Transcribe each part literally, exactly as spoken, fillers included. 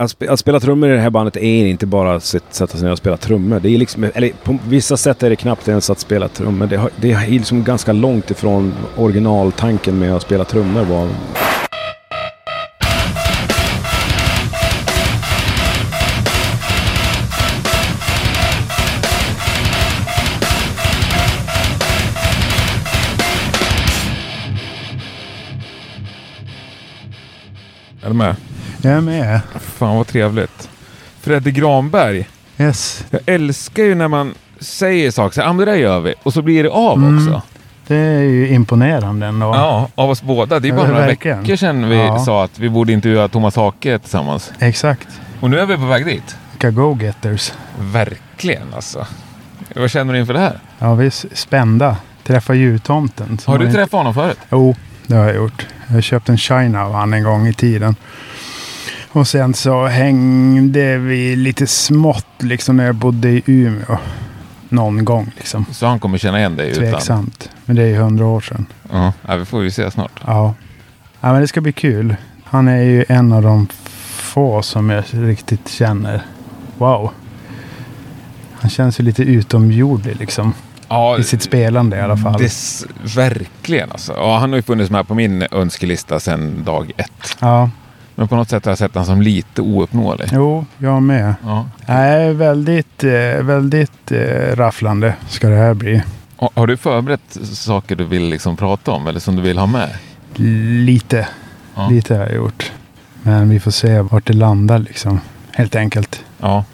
Att, sp- att spela trummor i det här bandet är inte bara att sätta sig ner och spela trummor. Det är liksom, eller på vissa sätt är det knappt ens att spela trummor. Det, har, det är liksom ganska långt ifrån originaltanken med att spela trummor. Var... Är du med? Jag är med. Fan vad trevligt. Fredrik Granberg. Yes. Jag älskar ju när man säger saker så här, det där gör vi. Och så blir det av mm. också. Det är ju imponerande ändå. Ja, av oss båda. Det är bara några veckor sedan vi ja. sa att vi borde intervjua Thomas Hake tillsammans. Exakt. Och nu är vi på väg dit. Vilka go-getters. Verkligen alltså. Vad känner du inför det här? Ja, vi är spända. Träffa Djurtomten. Har du träffat inte... honom förut? Jo, det har jag gjort. Jag köpte en China av han en gång i tiden. Och sen så hängde vi lite smått liksom när jag bodde i Umeå. Någon gång liksom. Så han kommer känna igen dig utan? Tveksamt. Men det är ju hundra år sedan. Uh-huh. Ja, vi får ju se snart. Ja. Ja, men det ska bli kul. Han är ju en av de få som jag riktigt känner. Wow. Han känns ju lite utomjordig liksom. Ja, i sitt spelande i alla fall. Dess, verkligen alltså. Ja, han har ju funnits med på min önskelista sedan dag ett. Ja. Men på något sätt har jag sett han som lite ouppnåelig. Jo, jag med. Ja. Nej, väldigt, väldigt rafflande ska det här bli. Har du förberett saker du vill liksom prata om eller som du vill ha med? Lite. Ja. Lite har jag gjort. Men vi får se vart det landar liksom. Helt enkelt. Ja.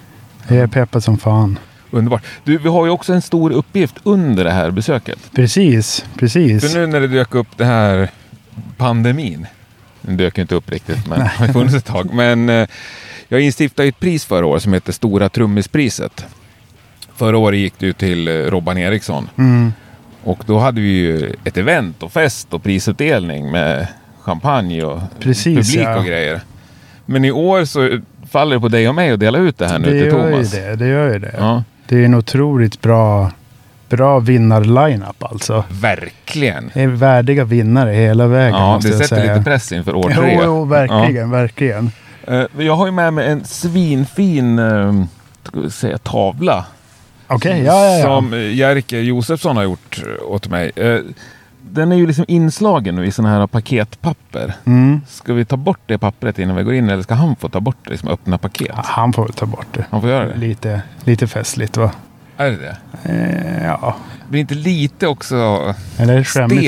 Jag är peppad som fan. Underbart. Du, vi har ju också en stor uppgift under det här besöket. Precis, precis. För nu när det dök upp det här pandemin. Den dök inte upp riktigt, men har funnits ett tag. Men eh, jag instiftade ett pris förra året som heter Stora Trummispriset. Förra året gick det till eh, Robban Eriksson. Mm. Och då hade vi ju ett event och fest och prisutdelning med champagne och Precis, publik ja. och grejer. Men i år så faller det på dig och mig att dela ut det här nu det till Thomas. Det, det gör ju det. Ja. Det är en otroligt bra... Bra vinnar-lineup alltså. Verkligen. Det är värdiga vinnare hela vägen. Ja, det sätter säga. lite press inför år tre. Jo, jo verkligen, ja. verkligen. Jag har ju med mig en svinfin ska vi säga, tavla. Okej, okay, ja, ja, ja. Som Jerike Josefsson har gjort åt mig. Den är ju liksom inslagen nu i såna här paketpapper. Mm. Ska vi ta bort det pappret innan vi går in eller ska han få ta bort det liksom öppna paket? Ja, han får ta bort det. Han får göra det. Lite, lite festligt va? Är det det? Eh, ja. Blir inte lite också stel?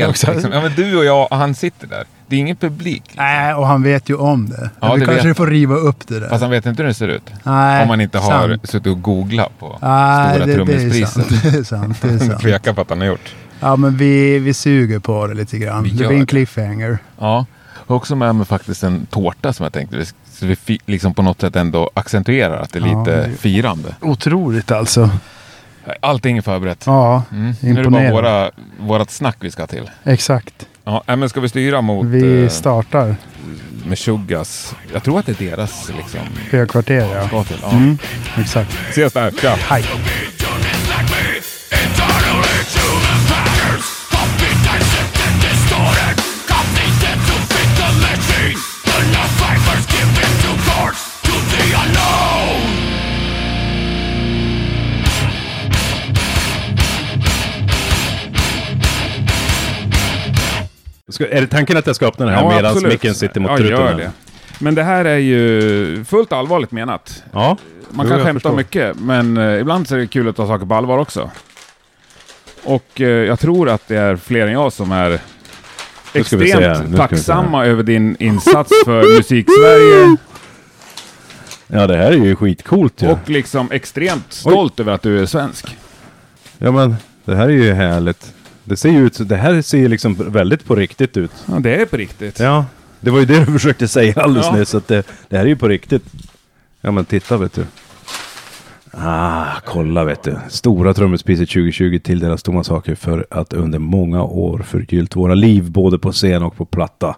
Också. Liksom. Ja, men du och jag, han sitter där. Det är ingen publik. Liksom. Nej, och han vet ju om det. Ja, det kanske du får riva upp det där. Fast han vet inte hur det ser ut. Nej, om man inte har sant. suttit och googlat på Nej, Stora Trummispriset. Det är sant. Det är sant. Tveka på att han har gjort. Ja, men vi, vi suger på det lite grann. Vi det blir en cliffhanger. Ja, och också med mig faktiskt en tårta som jag tänkte. Så vi fi, liksom på något sätt ändå accentuerar att det är lite ja, det är firande. Otroligt alltså. Allting är förberett. Ja, mm. Nu är det bara våra, vårat snack vi ska till. Exakt. Ja, men ska vi styra mot... Vi startar. Eh, Meshuggahs. Jag tror att det är deras liksom... Högkvarter, ja. ja. ja. Mm. Exakt. Ses där. Ja. Hej. Är det tanken att jag ska öppna den här ja, medan micken sitter mot ja, trutorna? Men det här är ju fullt allvarligt menat. Ja. Man kan jo, skämta mycket, men ibland så är det kul att ta saker på allvar också. Och eh, jag tror att det är fler än jag som är extremt tacksamma över din insats för Musik-Sverige. Ja, det här är ju skitcoolt. Ja. Och liksom extremt stolt Oj. över att du är svensk. Ja, men det här är ju härligt. Det ser ju ut, det här ser ju liksom väldigt på riktigt ut. Ja, det är på riktigt. Ja, det var ju det du försökte säga alldeles ja. nyss. Att det, det här är ju på riktigt. Ja, men titta vet du. Ah, kolla vet du. Stora Trummispriset tjugohundratjugo tilldelas Thomas Hake för att under många år förgyllt våra liv både på scen och på platta.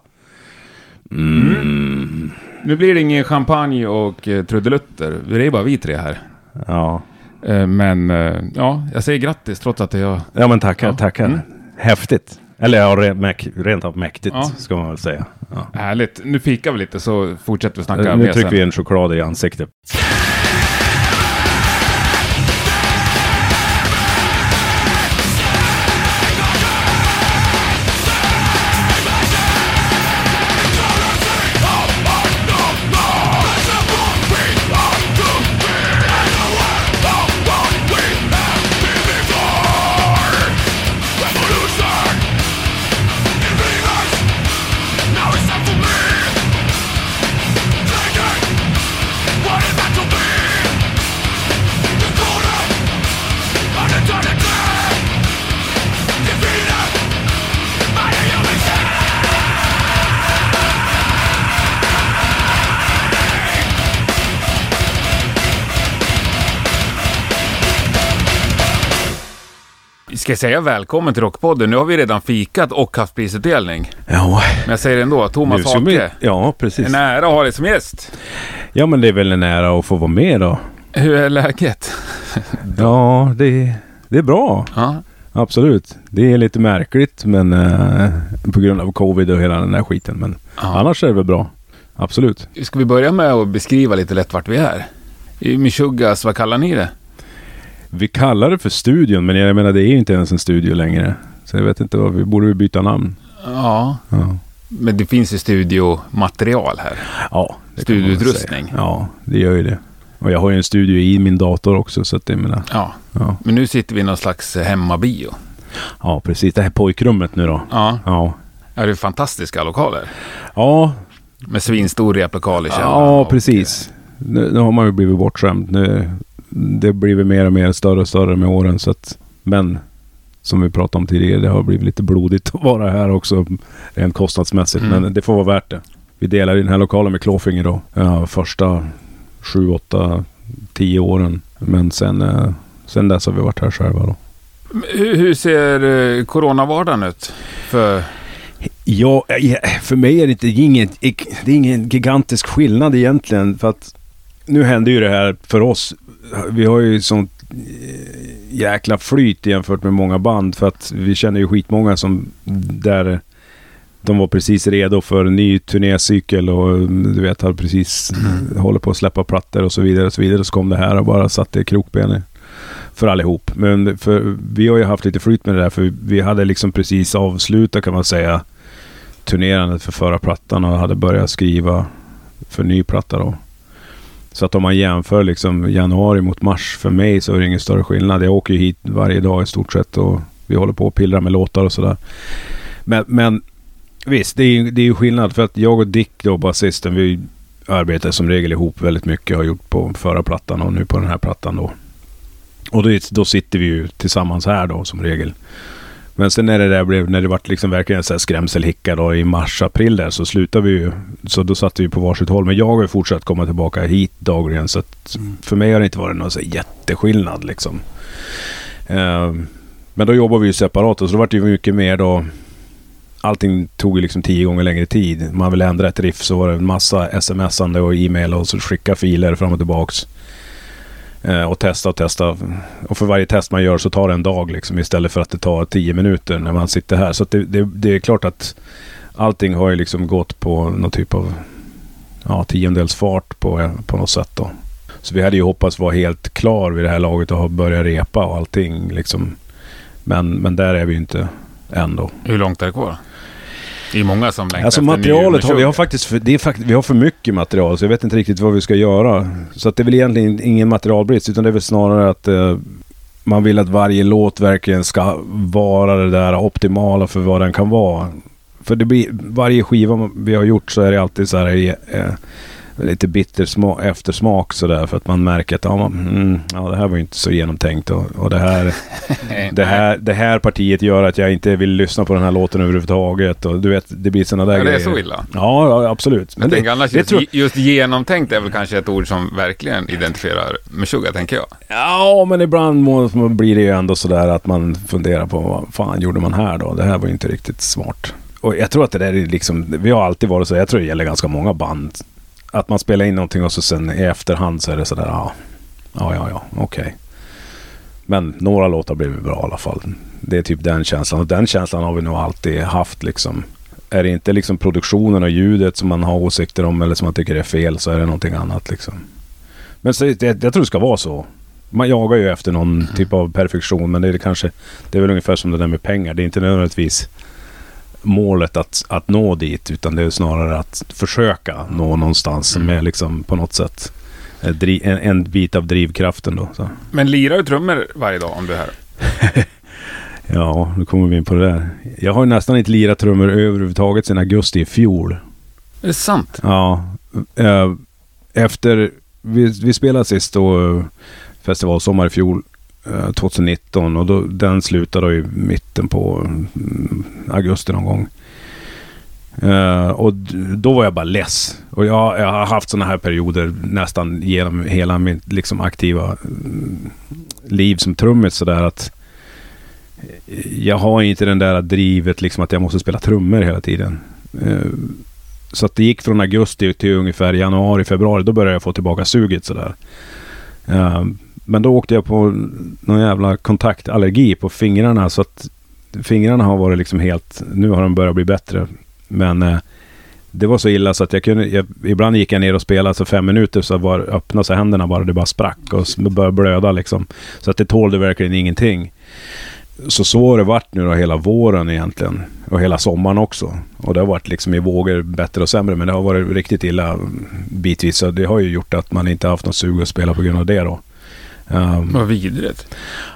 Mm. Mm. Nu blir det ingen champagne och eh, trudelutter. Det är bara vi tre här. Ja. Men ja, jag säger grattis trots att jag... Ja men tackar, ja. tackar. Mm. Häftigt. Eller ja, rent av mäktigt, ja, ska man väl säga. Ja. Härligt. Nu fikar vi lite så fortsätter vi snacka. Nu trycker sen. Vi en choklad i ansiktet. Ska jag säga välkommen till Rockpodden. Nu har vi redan fikat och haft prisutdelning. Ja. Men jag säger ändå, Thomas Hake. Ja, precis. En ära att ha dig som gäst. Ja, men det är väl en ära att få vara med då. Hur är läget? Ja, det, det är bra. Ja. Absolut. Det är lite märkligt, men eh, på grund av covid och hela den här skiten. Men ja, annars är det väl bra. Absolut. Ska vi börja med att beskriva lite lätt vart vi är? I Meshuggah, vad kallar ni det? Vi kallar det för studion, men jag menar det är ju inte ens en studio längre. Så jag vet inte, vad vi borde byta namn. Ja, ja. Men det finns ju studiomaterial här. Ja. Studioutrustning. Ja, det gör ju det. Och jag har ju en studio i min dator också, så att det menar. Ja. Ja, men nu sitter vi i någon slags hemmabio. Ja, precis. Det här pojkrummet nu då. Ja. Ja, ja, det är fantastiska lokaler. Ja. Med svinstor replokal i källaren. Ja, precis. Och... Nu, nu har man ju blivit bortskämd nu. Det blir mer och mer större och större med åren, så att, men som vi pratade om tidigare, det har blivit lite blodigt att vara här också rent kostnadsmässigt, mm. men det får vara värt det. Vi delar i den här lokalen med Klåfinger då, ja, första sju, åtta, tio åren, men sen, sen dess har vi varit här själva då. Hur, hur ser coronavardagen ut för... Ja, för mig är det, inte, det, är ingen, det är ingen gigantisk skillnad egentligen, för att nu händer ju det här för oss. Vi har ju sånt jäkla flyt jämfört med många band, för att vi känner ju skitmånga som där de var precis redo för en ny turnécykel och du vet har precis mm. håller på att släppa plattor och så vidare och så vidare, så kom det här och bara satte krokbenet för allihop. Men för, vi har ju haft lite flyt med det där, för vi hade liksom precis avslutat, kan man säga, turnerandet för förra plattan och hade börjat skriva för ny platta då. Så att om man jämför liksom januari mot mars för mig, så är det ingen större skillnad. Jag åker ju hit varje dag i stort sett och vi håller på att pillra med låtar och sådär. Men, men visst, det är ju det är skillnad, för att jag och Dick då, basisten, vi arbetar som regel ihop väldigt mycket. Jag har gjort på förra plattan och nu på den här plattan då. Och då, då sitter vi ju tillsammans här då som regel. Men sen när det där blev, när det vart liksom verkligen så här skrämselhicka då i mars, april där, så slutade vi ju, så då satt vi på varsitt håll. Men jag har ju fortsatt komma tillbaka hit dagligen, så att för mig har det inte varit någon så jätteskillnad liksom. Eh, men då jobbar vi ju separat, och så då vart det ju mycket mer då, allting tog ju liksom tio gånger längre tid. Man ville ändra ett riff, så var det en massa smsande och e-mail och så skicka filer fram och tillbaks. Och testa och testa. Och för varje test man gör så tar det en dag liksom, istället för att det tar tio minuter när man sitter här. Så att det, det, det är klart att allting har ju liksom gått på någon typ av ja, tiondels fart på, på något sätt då. Så vi hade ju hoppats vara helt klar vid det här laget och ha börjat repa och allting liksom. Men, men där är vi ju inte ändå. Hur långt är det kvar? I många som längtar. Alltså materialet har vi har faktiskt för, det är fakt, vi har för mycket material, så jag vet inte riktigt vad vi ska göra. Så att det är väl egentligen ingen materialbrist, utan det är väl snarare att eh, man vill att varje låt verkligen ska vara det där optimala för vad den kan vara. För det blir varje skiva vi har gjort, så är det alltid så här eh, lite bittersmak, eftersmak så där, för att man märker att ja, man, mm, ja det här var ju inte så genomtänkt och, och det här det här det här partiet gör att jag inte vill lyssna på den här låten överhuvudtaget, och du vet det blir såna där ja, grejer. Det är så illa. Ja, ja absolut. Men det, annars, det just, tror... just genomtänkt är väl kanske ett ord som verkligen identifierar Meshuggah, tänker jag. Ja, men ibland må, må blir det ju ändå så där att man funderar på vad fan gjorde man här då? Det här var ju inte riktigt smart. Och jag tror att det där är liksom, vi har alltid varit så, jag tror det gäller ganska många band, att man spelar in någonting och så sen i efterhand så är det sådär ja, ja, ja, ja okej. Okay. Men några låtar blev bra i alla fall. det är typ den känslan, och den känslan har vi nog alltid haft liksom. Är det inte liksom produktionen och ljudet som man har åsikter om eller som man tycker är fel, så är det någonting annat liksom. Men så, jag, jag tror det ska vara så. Man jagar ju efter någon mm. typ av perfektion, men det är det kanske, det är väl ungefär som det där med pengar. Det är inte nödvändigtvis målet att, att nå dit, utan det är snarare att försöka nå någonstans mm. med liksom på något sätt en, en bit av drivkraften då. Så. Men lirar du trummor varje dag om du är här? Ja, nu kommer vi in på det där. Jag har ju nästan inte lirat trummor överhuvudtaget sedan augusti i fjol. Är det sant? Ja. Efter vi, vi spelade sist då festival sommar i fjol tjugonitton, och då, den slutade då i mitten på augusti någon gång. Uh, och då var jag bara less, och jag, jag har haft såna här perioder nästan genom hela mitt liksom aktiva liv som trummet, så där att jag har inte den där drivet liksom att jag måste spela trummor hela tiden. Uh, så att det gick från augusti till ungefär januari, februari, då började jag få tillbaka suget så där. Uh, men då åkte jag på någon jävla kontaktallergi på fingrarna, så att fingrarna har varit liksom helt, nu har de börjat bli bättre. Men eh, det var så illa så att jag kunde, jag, ibland gick jag ner och spelade så fem minuter så var öppna så händerna bara, det bara sprack och började blöda liksom. Så att det tålde verkligen ingenting. Så så har det varit nu då hela våren egentligen, och hela sommaren också. Och det har varit liksom i vågor bättre och sämre, men det har varit riktigt illa bitvis, så det har ju gjort att man inte haft något sug att spela på grund av det då. Um, Vad vidrigt.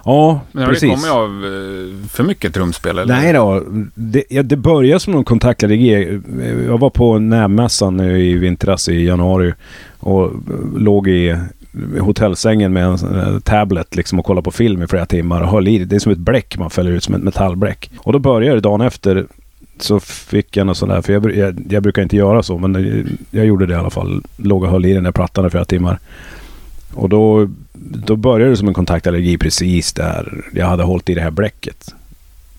Ja, men precis. Men det kommer av för mycket trumspel eller? Nej då, det, ja, det började som någon kontaktallergi. Jag var på närmässan i vintras i januari och låg i hotellsängen med en tablet liksom och kollade på film i flera timmar och höll i. Det är som ett bläck, man fäller ut som ett metallbläck. Och då började det dagen efter, så fick jag något sånt där, för jag, jag, jag brukar inte göra så, men jag, jag gjorde det i alla fall. Låg och höll i den där plattan i flera timmar. Och då, då började det som en kontaktallergi precis där jag hade hållit i det här bläcket.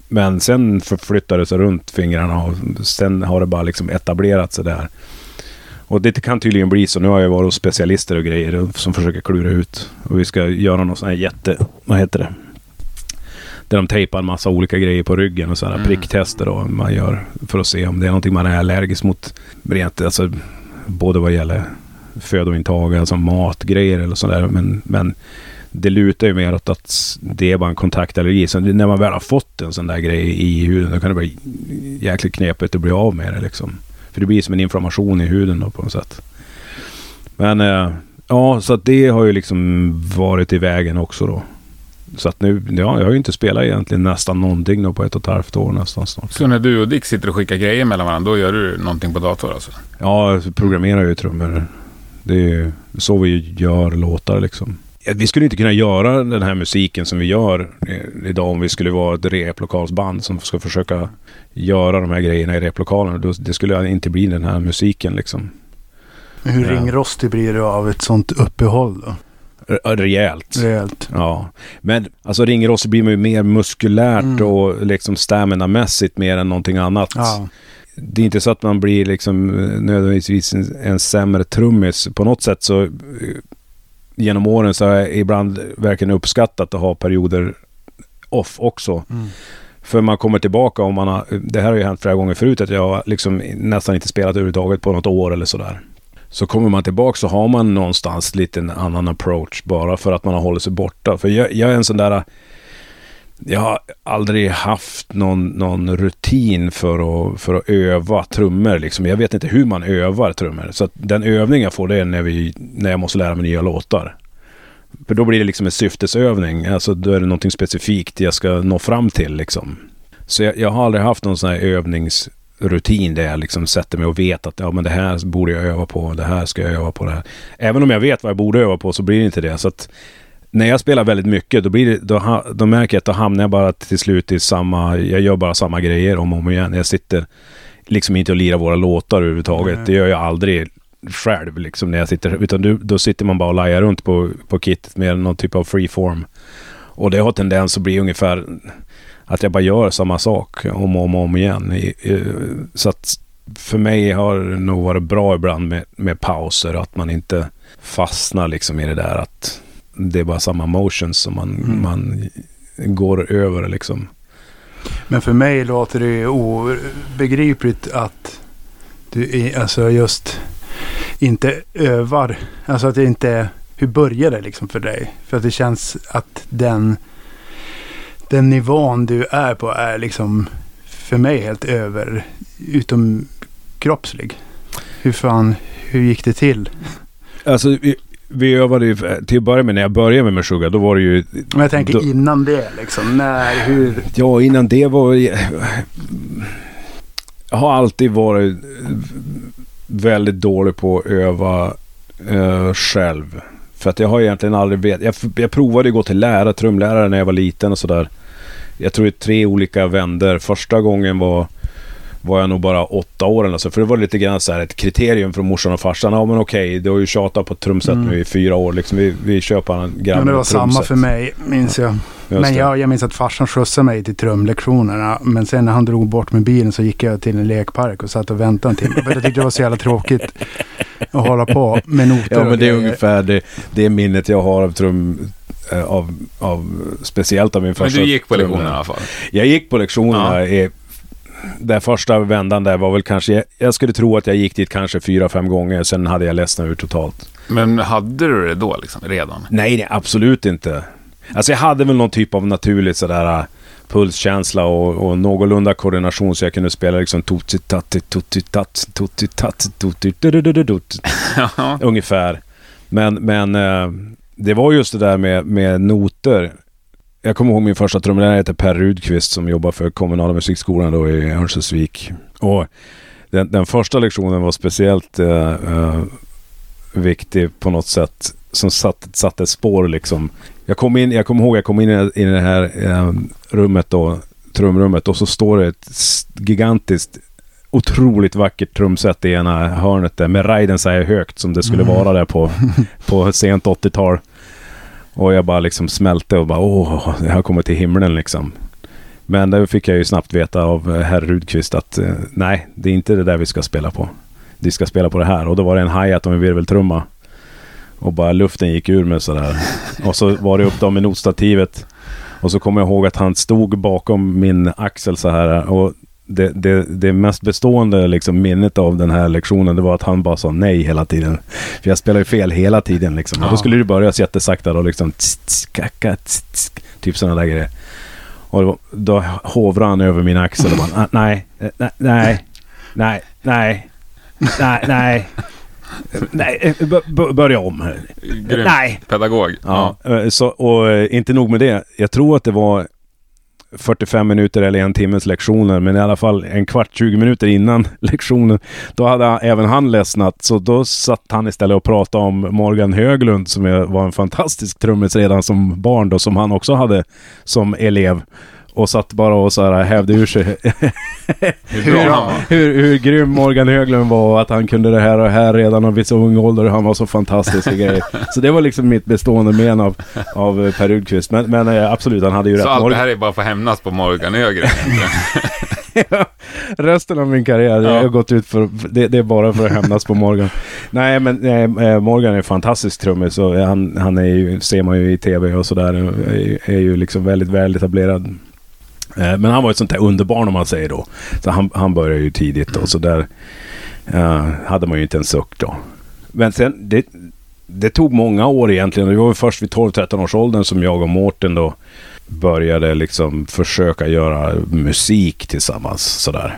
Men sen förflyttade det sig runt fingrarna och sen har det bara liksom etablerat sig där. Och det kan tydligen bli så. Nu har jag varit hos specialister och grejer som försöker klura ut. Och vi ska göra någon sån här jätte... Vad heter det? Där de tejpar en massa olika grejer på ryggen och sådana mm. pricktester då man gör för att se om det är någonting man är allergisk mot. Rent, alltså, både vad gäller födointag, alltså matgrejer eller sådär, men, men det lutar ju mer åt att det är bara en kontaktallergi. Så när man väl har fått en sån där grej i huden, då kan det bli jäkligt knepigt att bli av med det liksom. För det blir som en inflammation i huden då på något sätt. Men eh, ja, så att det har ju liksom varit i vägen också då. Så att nu, ja, jag har ju inte spelat egentligen nästan någonting då på ett och ett halvt år nästan snart. Så när du och Dick sitter och skickar grejer mellan varandra, då gör du någonting på dator alltså? Ja, jag programmerar ju trummor. Det är ju så vi gör låtar liksom. Vi skulle inte kunna göra den här musiken som vi gör idag om vi skulle vara ett replokalsband som ska försöka göra de här grejerna i replokalen. Det skulle inte bli den här musiken liksom. Hur ringrostig blir du av ett sånt uppehåll då? Rejält. Rejält. Ja. Men alltså ringrostig blir man ju mer muskulärt mm. och liksom stamina-mässigt mer än någonting annat. Ja. Det är inte så att man blir liksom nödvändigtvis en, en sämre trummis på något sätt, så genom åren så har jag ibland verkligen uppskattat att ha perioder off också. Mm. För man kommer tillbaka om man har, det här har ju hänt flera gånger förut att jag liksom nästan inte spelat överhuvudtaget på något år eller sådär. Så kommer man tillbaka så har man någonstans lite en annan approach bara för att man har hållit sig borta. För jag, jag är en sån där, jag har aldrig haft någon, någon rutin för att, för att öva trummor liksom. Jag vet inte hur man övar trummor. Så att den övning jag får, det är när, vi, när jag måste lära mig nya låtar. För då blir det liksom en syftesövning. Alltså då är det någonting specifikt jag ska nå fram till liksom. Så jag, jag har aldrig haft någon sån här övningsrutin där jag liksom sätter mig och vet att ja, men det här borde jag öva på, det här ska jag öva på, det här. Även om jag vet vad jag borde öva på så blir det inte det. Så att när jag spelar väldigt mycket, då, blir det, då, då märker jag att då hamnar jag bara till slut i samma... Jag gör bara samma grejer om och om igen. Jag sitter liksom inte och lirar våra låtar överhuvudtaget. Mm. Det gör jag aldrig själv liksom när jag sitter... Utan du, då sitter man bara och lajar runt på, på kittet med någon typ av freeform. Och det har tendens att bli ungefär att jag bara gör samma sak om och om, om igen. Så att för mig har det nog varit bra ibland med, med pauser. Att man inte fastnar liksom i det där att... Det är bara samma motions som man, mm. man går över liksom. Men för mig låter det obegripligt att du är, alltså just inte övar, alltså att det inte, hur börjar det liksom för dig? För att det känns att den den nivån du är på är liksom för mig helt över utom kroppslig. Hur fan, hur gick det till? Alltså vi, vi övade ju till att börja med, när jag började med Meshuggah, då var det ju... Men jag tänker då, innan det liksom, när, hur... Ja, innan det var... Jag, jag har alltid varit väldigt dålig på att öva uh, själv. För att jag har egentligen aldrig vet... Jag, jag provade att gå till lära, trumlärare när jag var liten och sådär. Jag tror det är tre olika vänder. Första gången var... var jag nog bara åtta år alltså. För det var lite grann så här ett kriterium från morsan och farsan. Ja men okej, du har ju tjatat på trumset mm. nu i fyra år liksom. Vi, vi köper en gammal men det var trumset. Samma för mig, minns jag. Ja, men jag, jag minns att farsan skjutsade mig till trumlektionerna. Men sen när han drog bort med bilen så gick jag till en lekpark och satt och väntade en timme. Jag tyckte det var så jävla tråkigt att hålla på med noter. Ja men det är ungefär det, det minnet jag har av trum... Av, av, speciellt av min farsa. Men du gick på lektionerna i alla fall? Jag gick på lektionerna ja. i... Den första vändan där var väl kanske jag, jag skulle tro att jag gick dit kanske fyra, fem gånger. Sen hade jag ledsnat ur totalt. Men hade du det då liksom redan? Nej, nej absolut inte. Alltså jag hade väl någon typ av naturligt sådär pulskänsla och, och någorlunda koordination så jag kunde spela liksom ungefär. Men, men det var just det där med, med noter. Jag kommer ihåg min första trumlärare heter Per Rudqvist som jobbar för kommunala musikskolan då i Örnsköldsvik. Och den, den första lektionen var speciellt eh, viktig på något sätt som satt, satt ett spår liksom. Jag kom in, jag kommer ihåg jag kom in i, i det här eh, rummet då, trumrummet och så står det ett gigantiskt otroligt vackert trumset i ena hörnet där med riden så här högt som det skulle mm. vara där på, på sent åttiotal. Och jag bara liksom smälte och bara åh, jag har kommit till himlen liksom. Men där fick jag ju snabbt veta av herr Rudqvist att nej, det är inte det där vi ska spela på. Vi ska spela på det här. Och då var det en hi-hat och en virveltrumma. Och bara luften gick ur med sådär. Och så var det upp dem i notstativet. Och så kommer jag ihåg att han stod bakom min axel så här. Och det, det, det mest bestående liksom minnet av den här lektionen det var att han bara sa nej hela tiden för jag spelar ju fel hela tiden liksom. Och då skulle det börja jättesakta då liksom tss, tss, kaka, tss, tss, typ sådana där grejer och då, då hovrade han över min axel och bara nej, nej, nej nej, nej nej, nej nej, b- börja om Grymt. Nej, pedagog ja. Ja. Så, och inte nog med det jag tror att det var fyrtiofem minuter eller en timmes lektioner men i alla fall en kvart, tjugo minuter innan lektionen, då hade han, även han ledsnat så då satt han istället och pratade om Morgan Höglund som var en fantastisk trummis redan som barn då, som han också hade som elev och satt bara och så här hävde ur sig hur, hur, hur grym Morgan Höglund var och att han kunde det här och här redan och vid så ung ålder och han var så fantastisk och grejer. Så det var liksom mitt bestående men av, av Per Rudqvist men, men absolut, han hade ju så rätt. Så allt Morgan... det här är bara för att hämnas på Morgan Höglund. Ja, resten av min karriär ja. Jag har gått ut för det, det är bara för att hämnas på Morgan. Nej men nej, Morgan är en fantastisk trummis och han, han är ju, ser man ju i tv och sådär är, är ju liksom väldigt väl etablerad. Men han var ett sånt där underbarn om man säger då. Så han, han började ju tidigt då. Så där uh, hade man ju inte en suck då. Men sen, det, det tog många år egentligen. Det var först vid tolv tretton års åldern som jag och Mårten då började liksom försöka göra musik tillsammans. Sådär.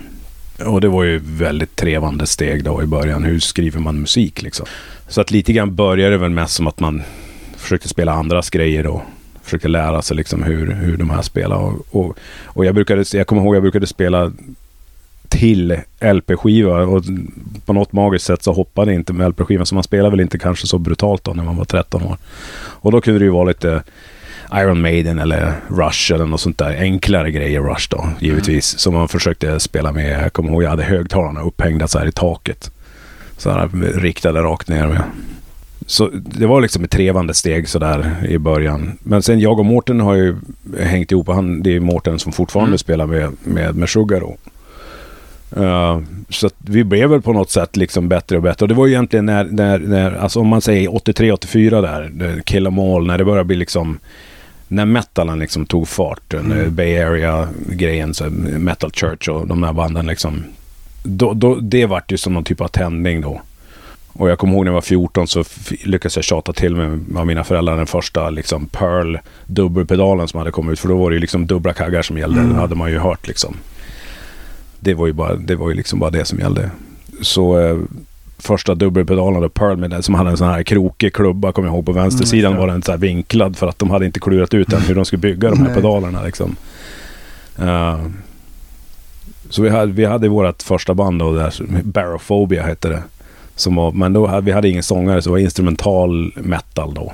Och det var ju väldigt trevande steg då i början. Hur skriver man musik liksom? Så att lite grann började det väl mest som att man försökte spela andras grejer då. Försökte lära sig liksom hur, hur de här spelar och, och, och jag brukade, jag kommer ihåg jag brukade spela till L P-skiva och på något magiskt sätt så hoppade inte med L P-skivan så man spelade väl inte kanske så brutalt då när man var tretton år och då kunde det ju vara lite Iron Maiden eller Rush eller något sånt där enklare grejer Rush då givetvis mm. som man försökte spela med, jag kommer ihåg jag hade högtalarna upphängda så här i taket så här riktade rakt ner med. Så det var liksom ett trevande steg så där i början. Men sen jag och Mårten har ju hängt ihop. Han, det är Mårten som fortfarande mm. spelar med, med Meshuggah då. Uh, så att vi blev väl på något sätt liksom bättre och bättre. Och det var ju egentligen när, när, när alltså om man säger åttiotre åttiofyra där, Kill 'em All, när det började bli liksom när metalen liksom tog fart, mm. Bay Area grejen, så Metal Church och de där banden liksom, då, då, det vart ju som någon typ av tändning då. Och jag kommer ihåg när jag var fjorton så lyckades jag tjata till med mina föräldrar den första liksom Pearl dubbelpedalen som hade kommit ut, för då var det ju liksom dubbla kaggar som gällde, mm. hade man ju hört liksom. Det var ju bara det var ju liksom bara det som gällde. Så eh, första dubbelpedalen och Pearl med den som hade en sån här krokig klubba, kommer jag ihåg, på vänstersidan mm, var den så här vinklad för att de hade inte klurat ut än hur de skulle bygga de här pedalerna liksom. Uh, så vi hade vi hade vårt första band då, där Barophobia hette det. Som var, men då hade, vi hade ingen sångare, så det var instrumental metal då.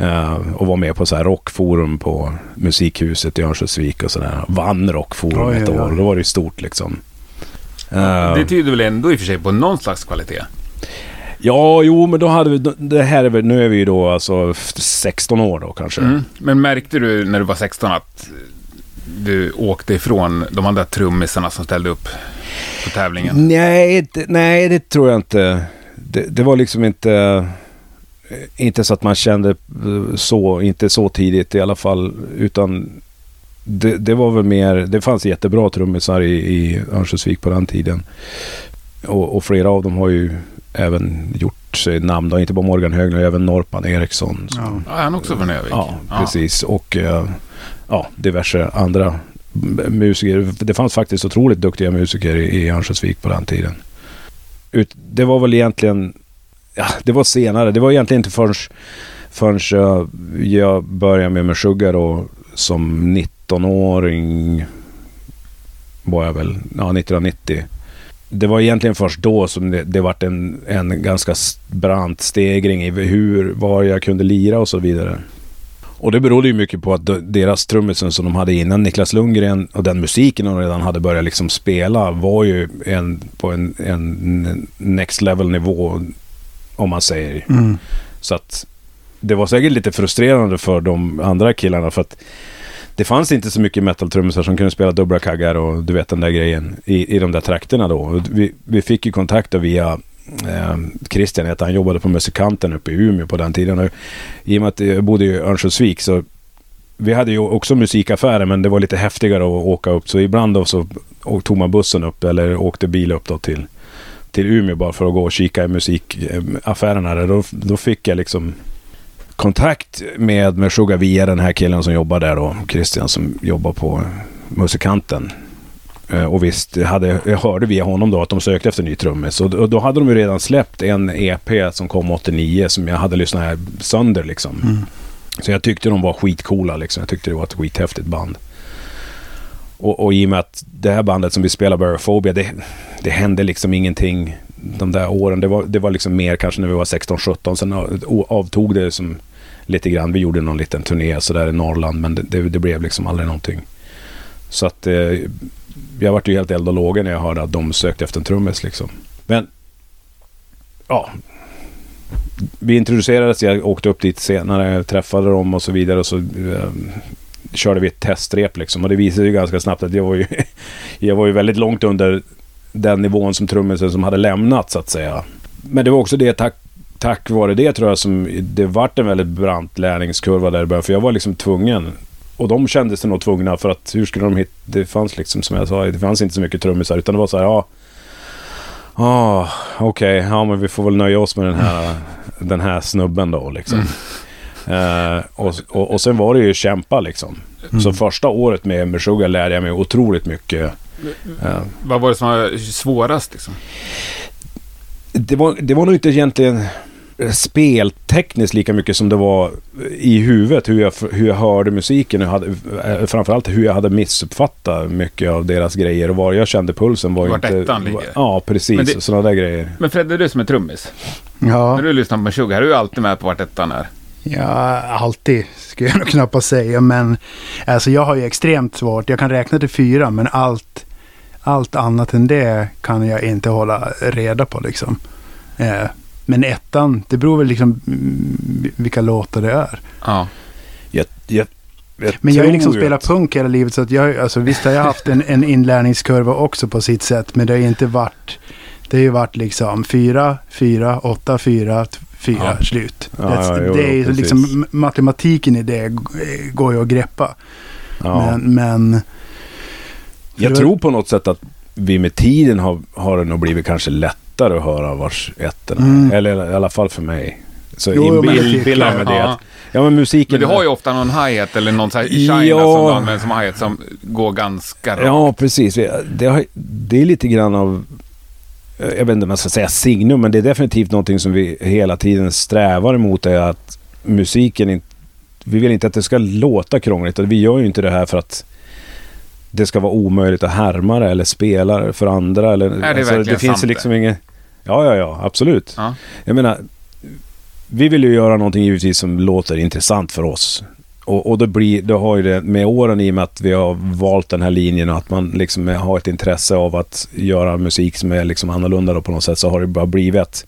Uh, och var med på så här rockforum på Musikhuset i Örnsköldsvik och sådär. Vann rockforum ett år, då var det stort liksom. Uh, det tyder väl ändå i och för sig på någon slags kvalitet? Ja, jo, men då hade vi, det här är väl, nu är vi ju då alltså sexton år då kanske. Mm. Men märkte du när du var sexton att du åkte ifrån de andra trummisarna som ställde upp på tävlingen? Nej, det, nej, det tror jag inte. Det, det var liksom inte inte så att man kände så, inte så tidigt i alla fall, utan det, det var väl mer, det fanns jättebra trummisar i, i Örnsköldsvik på den tiden, och, och flera av dem har ju även gjort sig namn då, inte bara Morgan Höglund, även Robban Eriksson. Ja. Ja, han också från Örnsköldsvik. Ja, ja, precis. Och ja, diverse andra musiker. Det fanns faktiskt otroligt duktiga musiker i Örnsköldsvik på den tiden. Ut, det var väl egentligen, ja, det var senare. Det var egentligen inte förrän, förrän jag började med Meshuggah då, som nittonåring var jag väl, ja, nittonhundranittio. Det var egentligen först då som det, det vart en, en ganska brant stegring i hur, var jag kunde lira och så vidare. Och det berodde ju mycket på att deras trummisen som de hade innan, Niklas Lundgren, och den musiken de redan hade börjat liksom spela var ju en, på en, en next level nivå, om man säger. Mm. Så att det var säkert lite frustrerande för de andra killarna, för att det fanns inte så mycket metal-trummisar som kunde spela dubbla kaggar och du vet den där grejen i, i de där trakterna då. Vi, vi fick ju kontakt via Christian, att han jobbade på musikanten uppe i Umeå på den tiden, och i och med att jag bodde i Örnsköldsvik så vi hade ju också musikaffärer, men det var lite häftigare att åka upp, så ibland då så tog man bussen upp eller åkte bil upp då till, till Umeå bara för att gå och kika i musikaffärerna där. Då, då fick jag liksom kontakt med Meshuggah via den här killen som jobbar där då, Christian, som jobbar på musikanten. Och visst, hade, jag hörde via honom då att de sökte efter ny trummis. Och då, då hade de ju redan släppt en E P som kom åttionio som jag hade lyssnat här sönder liksom. Mm. Så jag tyckte de var skitcoola liksom. Jag tyckte det var ett skithäftigt band. Och, och i och med att det här bandet som vi spelar, Barophobia, det, det hände liksom ingenting de där åren. Det var, det var liksom mer kanske när vi var sexton sjutton. Sen avtog det som lite grann. Vi gjorde någon liten turné så där i Norrland, men det, det, det blev liksom aldrig någonting. Så att... Eh, jag var ju helt eld och låg när jag hörde att de sökte efter en trummis liksom. Men ja, vi introducerades, jag åkte upp dit senare, träffade dem och så vidare, och så eh, körde vi ett testrep liksom, och det visade ju ganska snabbt att jag var ju jag var ju väldigt långt under den nivån som trummisen som hade lämnat, så att säga. Men det var också det, tack tack vare det tror jag, som det vart en väldigt brant lärningskurva där i början, för jag var liksom tvungen. Och de kände sig nog tvungna, för att hur skulle de hitta, det fanns liksom, som jag sa, det fanns inte så mycket trummisar, utan det var så här, ja, ah, okej, okay, ja, men vi får väl nöja oss med den här, den här snubben då liksom. Mm. Eh, och, och, och sen var det ju kämpa liksom. Mm. Så första året med Meshuggah lärde jag mig otroligt mycket. Eh. Vad var det som var svårast liksom? Det var, det var nog inte egentligen... speltekniskt lika mycket som det var i huvudet, hur jag, hur jag hörde musiken, hur hade, framförallt hur jag hade missuppfattat mycket av deras grejer, och var jag kände pulsen var, var inte... Var, ja, precis, det, sådana där grejer. Men Fred, är du som är trummis? Ja. När du lyssnar på Meshuggah, är du alltid med på vart ettan är? Ja, alltid skulle jag nog knappast säga, men alltså, jag har ju extremt svårt, jag kan räkna till fyra, men allt, allt annat än det kan jag inte hålla reda på liksom. Eh. Men ettan, det beror väl liksom vilka låtar det är. Ja. Jag, jag, jag men jag har ju liksom spelat punk hela livet, så att jag, alltså, visst har jag haft en, en inlärningskurva också på sitt sätt, men det har ju inte varit, det har ju varit liksom fyra, fyra, åtta, fyra, fyra ja. slut. Ja, ja, det, jo, det är liksom, matematiken i det går ju att greppa. Ja. Men, men jag tror var... på något sätt att vi med tiden har, har det nog blivit kanske lättare att höra vars etterna. Mm. Eller i alla fall för mig. Så inbillar med det. Ja. Ja, men musiken... Men du har ju ofta någon hi-hat eller någon så här China ja. som du använder som hi-hat som går ganska rakt. Ja, precis. Det, har, det är lite grann av... Jag vet inte om man ska säga signum, men det är definitivt någonting som vi hela tiden strävar emot, är att musiken inte... Vi vill inte att det ska låta krångligt, och vi gör ju inte det här för att det ska vara omöjligt att härma det eller spela för andra. Eller, är det alltså, verkligen det finns sant liksom inget... Ja, ja, ja, absolut. Ja. Jag menar... Vi vill ju göra någonting givetvis som låter intressant för oss. Och, och det, blir, det har ju det med åren, i och med att vi har valt den här linjen, att man liksom har ett intresse av att göra musik som är liksom annorlunda då på något sätt, så har det bara blivit att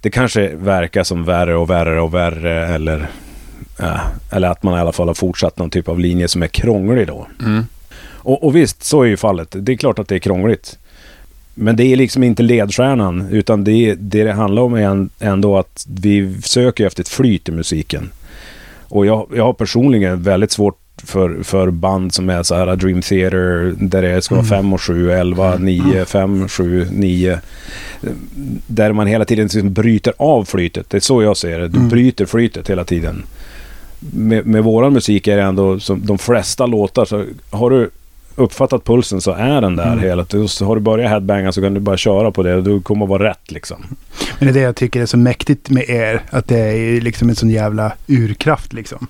det kanske verkar som värre och värre och värre, eller, äh, eller att man i alla fall har fortsatt någon typ av linje som är krånglig då. Mm. Och, och visst, så är ju fallet. Det är klart att det är krångligt. Men det är liksom inte ledstjärnan, utan det, det det handlar om är ändå att vi söker efter ett flyt i musiken. Och jag, jag har personligen väldigt svårt för, för band som är så här Dream Theater, där det ska vara fem och sju, elva, nio, fem, sju, nio. Där man hela tiden liksom bryter av flytet. Det är så jag ser det. Du bryter flytet hela tiden. Med, med våran musik är det ändå, som de flesta låtar, så har du uppfattat pulsen så är den där mm. hela tiden. Så har du börjat headbanga så kan du bara köra på det, och du kommer vara rätt liksom. Men det är det jag tycker är så mäktigt med er, att det är liksom en sån jävla urkraft liksom.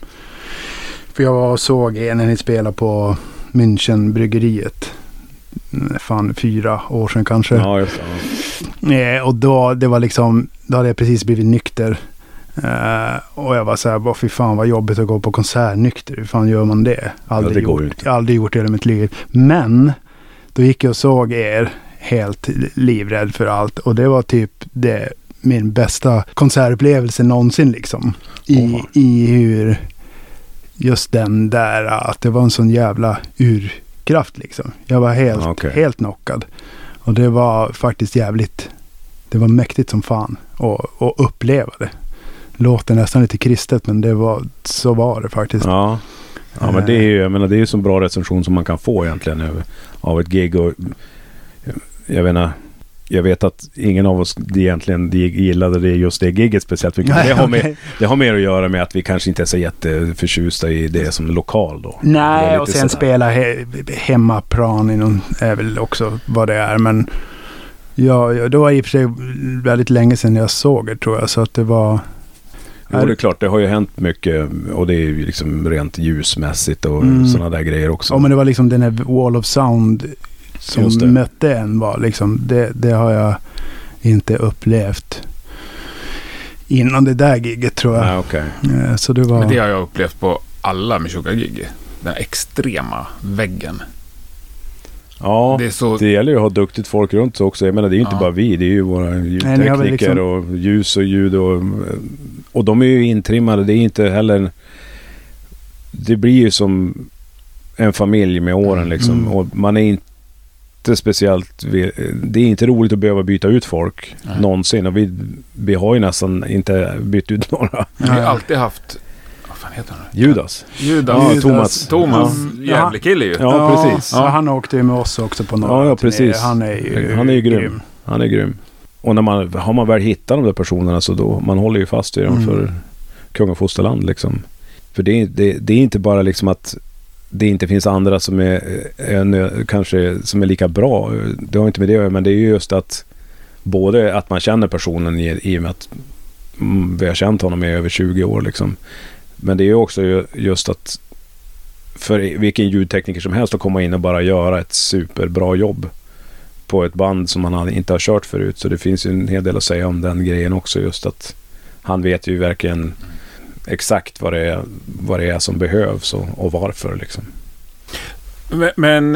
För jag var och såg er när ni spelade på Münchenbryggeriet fan fyra år sedan kanske. Ja, just det. Och då, det var liksom, då hade jag precis blivit nykter. Uh, och jag var så här, fy fan vad jobbigt att gå på konsert nykter, hur fan gör man det? Aldrig, ja, det går gjort, inte. Aldrig gjort det i mitt liv. Men då gick jag och såg er helt livrädd för allt, och det var typ det, min bästa konsertupplevelse någonsin liksom, i, oh. i hur just den där, att det var en sån jävla urkraft liksom. Jag var helt, okay. helt knockad, och det var faktiskt jävligt, det var mäktigt som fan att, att uppleva det. Låter nästan lite kristet, men det var, så var det faktiskt. Ja, ja, men det är ju, jag menar, det är ju så bra recension som man kan få egentligen av, av ett gig. Och jag menar, jag vet att ingen av oss egentligen gillade det, just det giget speciellt mycket. Nej, det, har okay. med, det har mer att göra med att vi kanske inte är så jätteförtjusta i det som lokal då. Nej, och sen sådär. Spela he, hemmaplan i någon, är väl också vad det är, men ja, det var i och för sig väldigt länge sedan jag såg det, tror jag, så att det var... Jo, det är klart, det har ju hänt mycket, och det är ju liksom rent ljusmässigt och mm. sådana där grejer också. Ja, men det var liksom den här Wall of Sound som mötte en, var liksom, det, det har jag inte upplevt innan det där giget, tror jag. Nej, okay. Så det var... Men det har jag upplevt på alla Meshuggah-gig, den extrema väggen. Ja, det, så... det gäller ju att ha duktigt folk runt sig också. Jag menar, det är ju inte ja. bara vi, det är ju våra ljudtekniker. Nej, liksom... och ljus och ljud och, och de är ju intrimmade. Det är inte heller, det blir ju som en familj med åren liksom. Mm. Och man är inte speciellt, det är inte roligt att behöva byta ut folk. Nej. Någonsin, och vi, vi har ju nästan inte bytt ut några. Vi har alltid haft Judas. Judas. Ja, Thomas. Thomas, ja. Jävlig kille ju. Ja, precis. Ja, han åkte ju med oss också på något. Ja, ja, precis. Han är ju, han är ju grym. grym. Han är grym. Och när man, har man väl hittat de där personerna, så då, man håller ju fast i dem mm. för kung och fosterland liksom. För det, det, det är inte bara liksom att det inte finns andra som är, är kanske som är lika bra. Det har inte med det att göra, men det är ju just att både att man känner personen i, i och med att mm, vi har känt honom i över tjugo år liksom. Men det är ju också just att för vilken ljudtekniker som helst att komma in och bara göra ett superbra jobb på ett band som man inte har kört förut. Så det finns ju en hel del att säga om den grejen också, just att han vet ju verkligen exakt vad det är, vad det är som behövs och, och varför liksom. Men, men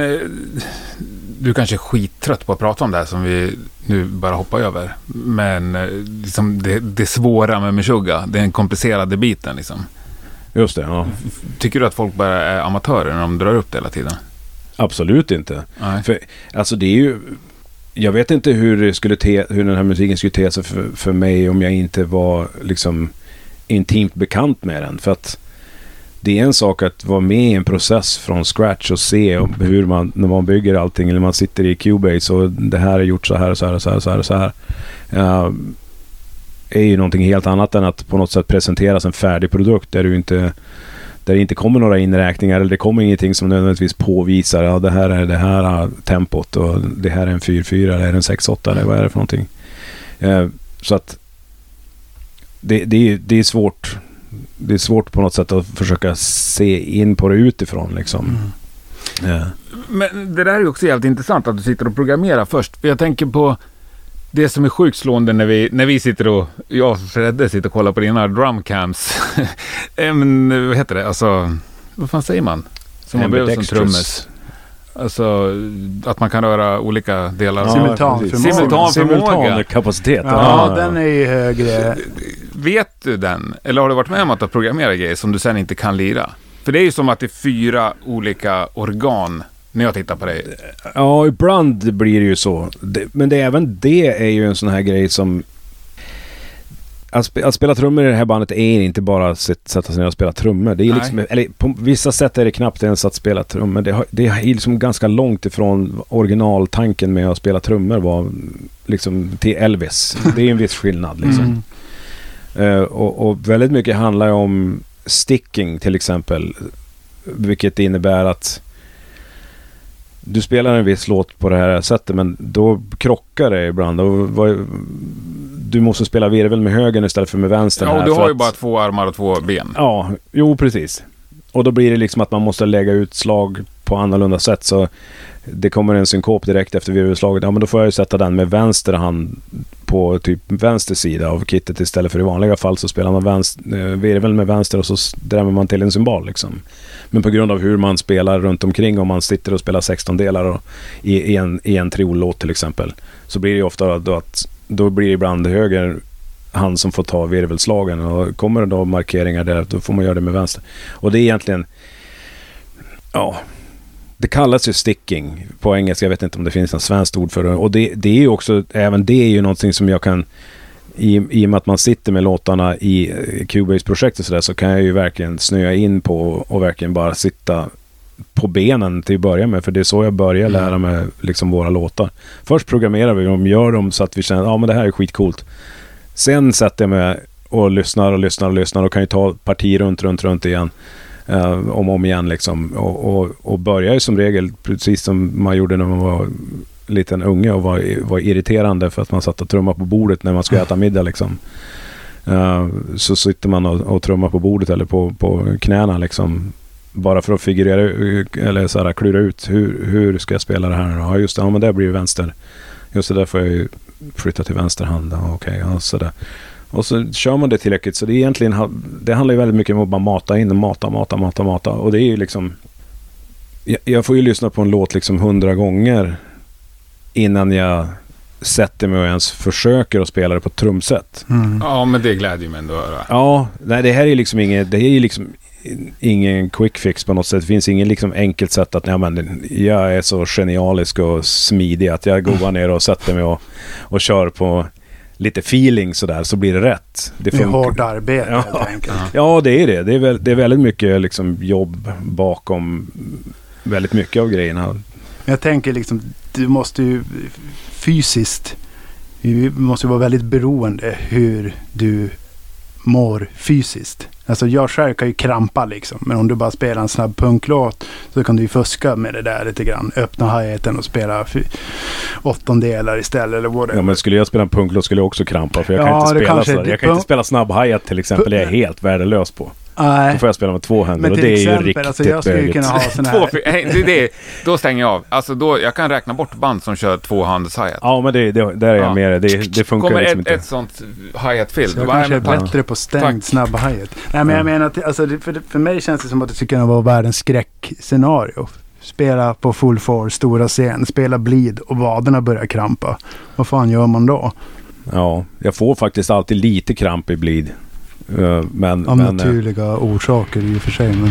du kanske är skittrött på att prata om det här som vi nu bara hoppar över. Men liksom det, det svåra med Meshuggah, det är den komplicerade biten liksom. Just det, ja. Tycker du att folk bara är amatörer när de drar upp det hela tiden? Absolut inte. Nej. För, alltså det är ju jag vet inte hur det skulle te, hur den här musiken skulle te sig för, för mig om jag inte var liksom intimt bekant med den, för att det är en sak att vara med i en process från scratch och se hur man, när man bygger allting eller man sitter i Cubase och det här är gjort så här och så här och så här och så här, och så här. Uh, är ju någonting helt annat än att på något sätt presenteras en färdig produkt där du inte, där det inte kommer några inräkningar eller det kommer ingenting som nödvändigtvis påvisar ja, det här är det här tempot och det här är en fyra fyra eller en sex åtta eller vad är det för någonting. Uh, så att det, det, det är svårt det är svårt på något sätt att försöka se in på det utifrån liksom. Mm. Yeah. Men det där är ju också helt intressant att du sitter och programmerar först, för jag tänker på det som är sjukt slående när vi, när vi sitter och jag och Fredde sitter och kollar på dina drumcams. Men vad heter det? Alltså, vad fan säger man? Som man behöver som trummis. Alltså, att man kan röra olika delar. Ja, simultanförmåga. Simultan Simultankapacitet. Ja, ja, den är ju högre. Vet du den? Eller har du varit med om att du programmerar grejer som du sen inte kan lira? För det är ju som att det är fyra olika organ när jag tittar på dig. Ja, ibland blir det ju så. Men det, även det är ju en sån här grej som... Att spela, att spela trummor i det här bandet är inte bara att sätta sig ner och spela trummor. Det är liksom, eller på vissa sätt är det knappt ens att spela trummor. Det, har, det är liksom ganska långt ifrån originaltanken med att spela trummor var liksom till Elvis. Det är en viss skillnad liksom. Mm. Uh, och, och väldigt mycket handlar om sticking till exempel. Vilket innebär att du spelar en viss låt på det här sättet, men då krockar det ibland. Du måste spela virvel med höger istället för med vänster. Ja, och du har ju att... bara två armar och två ben. Ja, jo precis. Och då blir det liksom att man måste lägga ut slag på annorlunda sätt, så det kommer en synkop direkt efter virvelslaget. Ja, men då får jag ju sätta den med vänster hand på typ vänster sida av kittet istället för i vanliga fall så spelar man vänster, virvel med vänster och så drämmer man till en symbol liksom. Men på grund av hur man spelar runt omkring, om man sitter och spelar sexton delar och i, i en, i en triollåt till exempel, så blir det ju ofta då att då blir det ibland höger hand som får ta virvelslagen, och kommer det då markeringar där, då får man göra det med vänster. Och det är egentligen ja, det kallas ju sticking på engelska, jag vet inte om det finns något svenskt ord för det, och det, det är ju också, även det är ju någonting som jag kan, i, i och med att man sitter med låtarna i Cubase-projektet så där, så kan jag ju verkligen snöa in på och verkligen bara sitta på benen till att börja med, för det är så jag börjar lära mig liksom våra låtar. Först programmerar vi dem, gör dem så att vi känner, ja ah, men det här är skitcoolt. Sen sätter jag mig och lyssnar och lyssnar och lyssnar och kan ju ta parti runt, runt, runt igen. Uh, om och om igen liksom. Och, och, och börjar ju som regel precis som man gjorde när man var liten unge och var, var irriterande för att man satt och trumma på bordet när man skulle äta middag liksom. Uh, så sitter man och, och trummar på bordet eller på, på knäna liksom. Bara för att figurera eller så här, klura ut hur, hur ska jag spela det här? Ja just det, ja, men det blir ju vänster. Just det, där får jag ju flytta till vänster hand. Ja, okej, okay, ja, sådär. Och så kör man det tillräckligt, så det är egentligen, det handlar ju väldigt mycket om att bara mata in och mata, mata, mata, mata. Och det är ju liksom, jag, jag får ju lyssna på en låt liksom hundra gånger innan jag sätter mig och ens försöker att spela det på ett trumset. Mm. Ja, men det glädjer mig ändå. Då. Ja, nej, det här är ju liksom inget, det är ju liksom ingen quick fix på något sätt. Det finns ingen liksom enkelt sätt att nej, men jag är så genialisk och smidig att jag går bara ner och sätter mig och, och kör på lite feeling så där, så blir det rätt. Det är hårt arbete ja. Helt enkelt. Ja, det är det. Det är, väl, det är väldigt mycket liksom jobb bakom väldigt mycket av grejerna. Jag tänker liksom, du måste ju fysiskt, du måste vara väldigt beroende hur du mår fysiskt. Alltså jag själv kan ju krampa liksom, men om du bara spelar en snabb punklåt så kan du ju fuska med det där lite grann, öppna hi-haten och spela f- åttondelar istället eller vad det är. Ja, men skulle jag spela en punklåt skulle jag också krampa, för jag ja, kan inte spela så. Jag punk- kan inte spela snabb hi-hat till exempel, det är jag helt värdelös på. Nej. Då får jag spela med två händer och det exempel, är ju riktigt alltså jag skulle kunna ha sån här. Två, det, det, då stänger jag av. Alltså då, jag kan räkna bort band som kör tvåhands hi-hat. Ja, men det, det, där är jag ja. Med det. Det, det funkar kommer liksom ett, inte. Ett sånt hi-hat-fill. Jag kanske är bättre på stängd snabb hi-hat. Nej, men jag menar att alltså, för, för mig känns det som att det skulle kunna vara världens skräckscenario. Spela på full four, stora scen, spela blid och vaderna börjar krampa. Vad fan gör man då? Ja, jag får faktiskt alltid lite kramp i blid. Men, av men, naturliga eh, orsaker i och för sig men...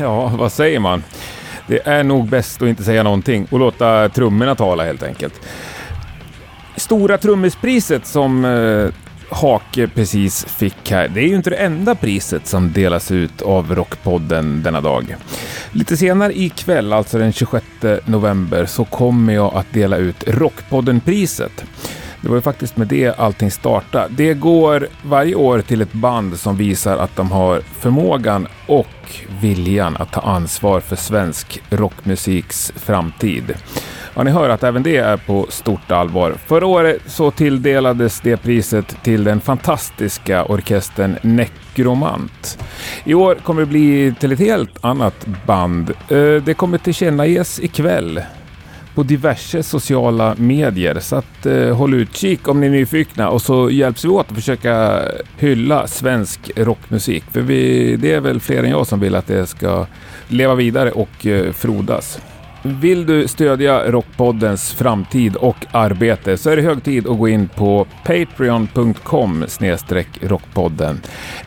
Ja, vad säger man? Det är nog bäst att inte säga någonting och låta trummorna tala helt enkelt. Stora Trummispriset som eh, Hake precis fick här, det är ju inte det enda priset som delas ut av Rockpodden denna dag. Lite senare ikväll, alltså den tjugosjätte november, så kommer jag att dela ut Rockpoddenpriset. Det var ju faktiskt med det allting startade. Det går varje år till ett band som visar att de har förmågan och viljan att ta ansvar för svensk rockmusiks framtid. Ja, ni hör att även det är på stort allvar. Förra året så tilldelades det priset till den fantastiska orkestern Nekromant. I år kommer det bli till ett helt annat band. Det kommer tillkännages ikväll på diverse sociala medier. Så att, eh, håll utkik om ni är nyfikna. Och så hjälps vi åt att försöka hylla svensk rockmusik. För vi, det är väl fler än jag som vill att det ska leva vidare och eh, frodas. Vill du stödja Rockpoddens framtid och arbete så är det hög tid att gå in på patreon punkt com snedstreck rockpodden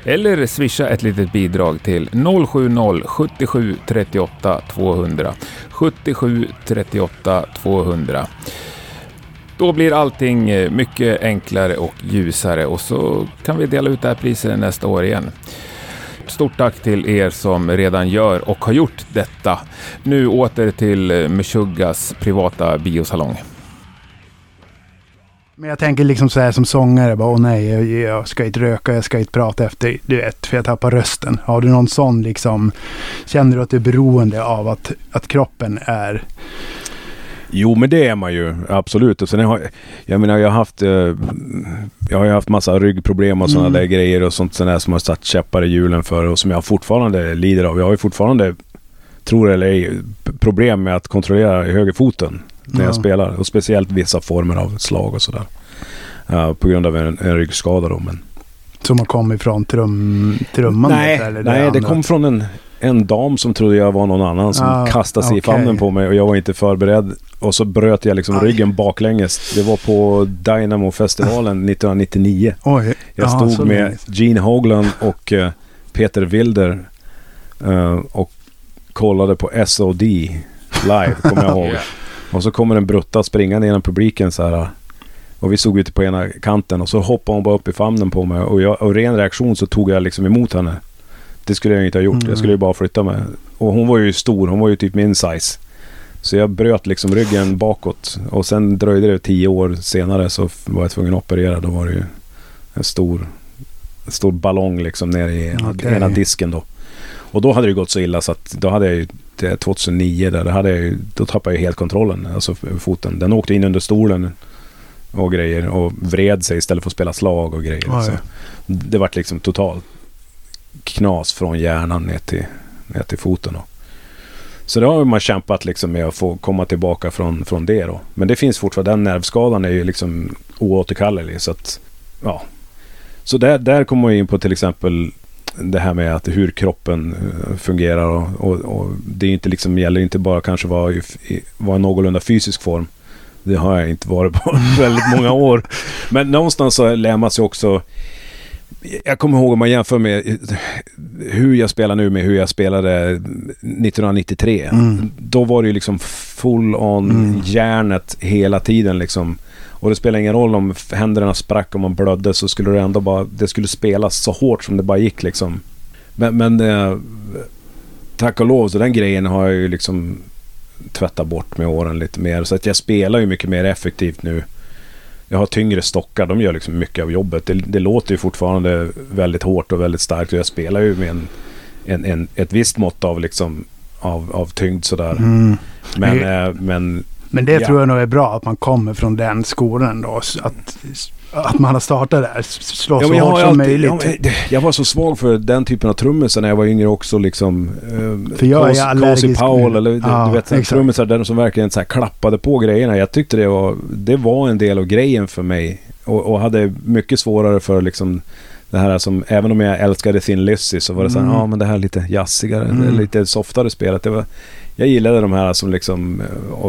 eller swisha ett litet bidrag till noll sjuttio sjuttiosju trettioåtta tvåhundra sju sju tre åtta två noll noll. Då blir allting mycket enklare och ljusare och så kan vi dela ut det här priset nästa år igen. Stort tack till er som redan gör och har gjort detta. Nu åter till Meshuggahs privata biosalong. Men jag tänker liksom så här som sångare. Bara, åh nej, jag, jag ska inte röka, jag ska inte prata efter, du vet, för jag tappar rösten. Har du någon sån liksom, känner du att du är beroende av att, att kroppen är... Jo, men det är man ju, absolut. Och sen har, jag menar, jag har haft jag har haft massa ryggproblem och sådana mm. där grejer och sånt sådär som har satt käppar i hjulen för och som jag fortfarande lider av. Jag har ju fortfarande, tror eller ej, problem med att kontrollera högerfoten när ja. jag spelar. Och speciellt vissa former av slag och sådär. Uh, på grund av en, en ryggskada då, men... Som har kommit från trum, trumman? Nej, eller det, nej det, det kom från en... en dam som trodde jag var någon annan som ah, kastade sig okay. i famnen på mig och jag var inte förberedd och så bröt jag liksom Aj. ryggen baklänges. Det var på Dynamo-festivalen nittonhundranittionio. Oj. Jag Aha, stod med Gene Hoglan och uh, Peter Wilder uh, och kollade på S O D live, kommer jag ihåg. yeah. Och så kommer en brutta springande genom publiken så här. Och vi såg ute på ena kanten och så hoppade hon bara upp i famnen på mig och jag, av ren reaktion så tog jag liksom emot henne. Det skulle jag inte ha gjort. Mm. Jag skulle ju bara flytta med. Och hon var ju stor. Hon var ju typ min size. Så jag bröt liksom ryggen bakåt. Och sen dröjde det tio år senare så var jag tvungen att operera. Då var det ju en stor, en stor ballong liksom nere i okay. ena disken då. Och då hade det gått så illa så att då hade jag ju tjugohundranio där. Då, hade jag ju, då tappade jag helt kontrollen. Alltså foten. Den åkte in under stolen och grejer. Och vred sig istället för att spela slag och grejer. Ah, ja. Så det var liksom totalt knas från hjärnan ner till, ner till foten då. Så då har man kämpat liksom med att få komma tillbaka från, från det då. Men det finns fortfarande, den nervskadan är ju liksom oåterkallelig så att ja. Så där, där kommer man in på till exempel det här med att hur kroppen fungerar och, och, och det är inte liksom, gäller inte bara kanske vara i, vara i någorlunda fysisk form. Det har jag inte varit på väldigt många år. Men någonstans så lär man sig också. Jag kommer ihåg om man jämför med hur jag spelar nu med hur jag spelade nittonhundranittiotre. Mm. Då var det ju liksom full on mm. hjärnet hela tiden liksom. Och det spelar ingen roll om händerna sprack och man blödde så skulle det ändå bara, det skulle spelas så hårt som det bara gick liksom. Men, men eh, tack och lov så den grejen har jag ju liksom tvättat bort med åren lite mer. Så att jag spelar ju mycket mer effektivt nu. Jag har tyngre stockar, de gör liksom mycket av jobbet. Det, det låter ju fortfarande väldigt hårt och väldigt starkt. Och jag spelar ju med en, en, en, ett visst mått av, liksom, av, av tyngd sådär. Mm. Men, mm. Äh, men, men det ja. tror jag nog är bra att man kommer från den skolan då. Att, att man har startat där, slå ja, så hårt som alltid, möjligt. Jag, jag var så svag för den typen av trummisar när jag var yngre också. Liksom, äh, för jag Kos, är allergisk. Paul, eller ja, du vet, trummisar där som verkligen så här klappade på grejerna. Jag tyckte det var, det var en del av grejen för mig. Och, och hade mycket svårare för liksom, det här som, även om jag älskade Thin Lizzy, så var det så här, ja mm. ah, men det här är lite jazzigare, mm. lite softare spelet. Det var, jag gillade de här som liksom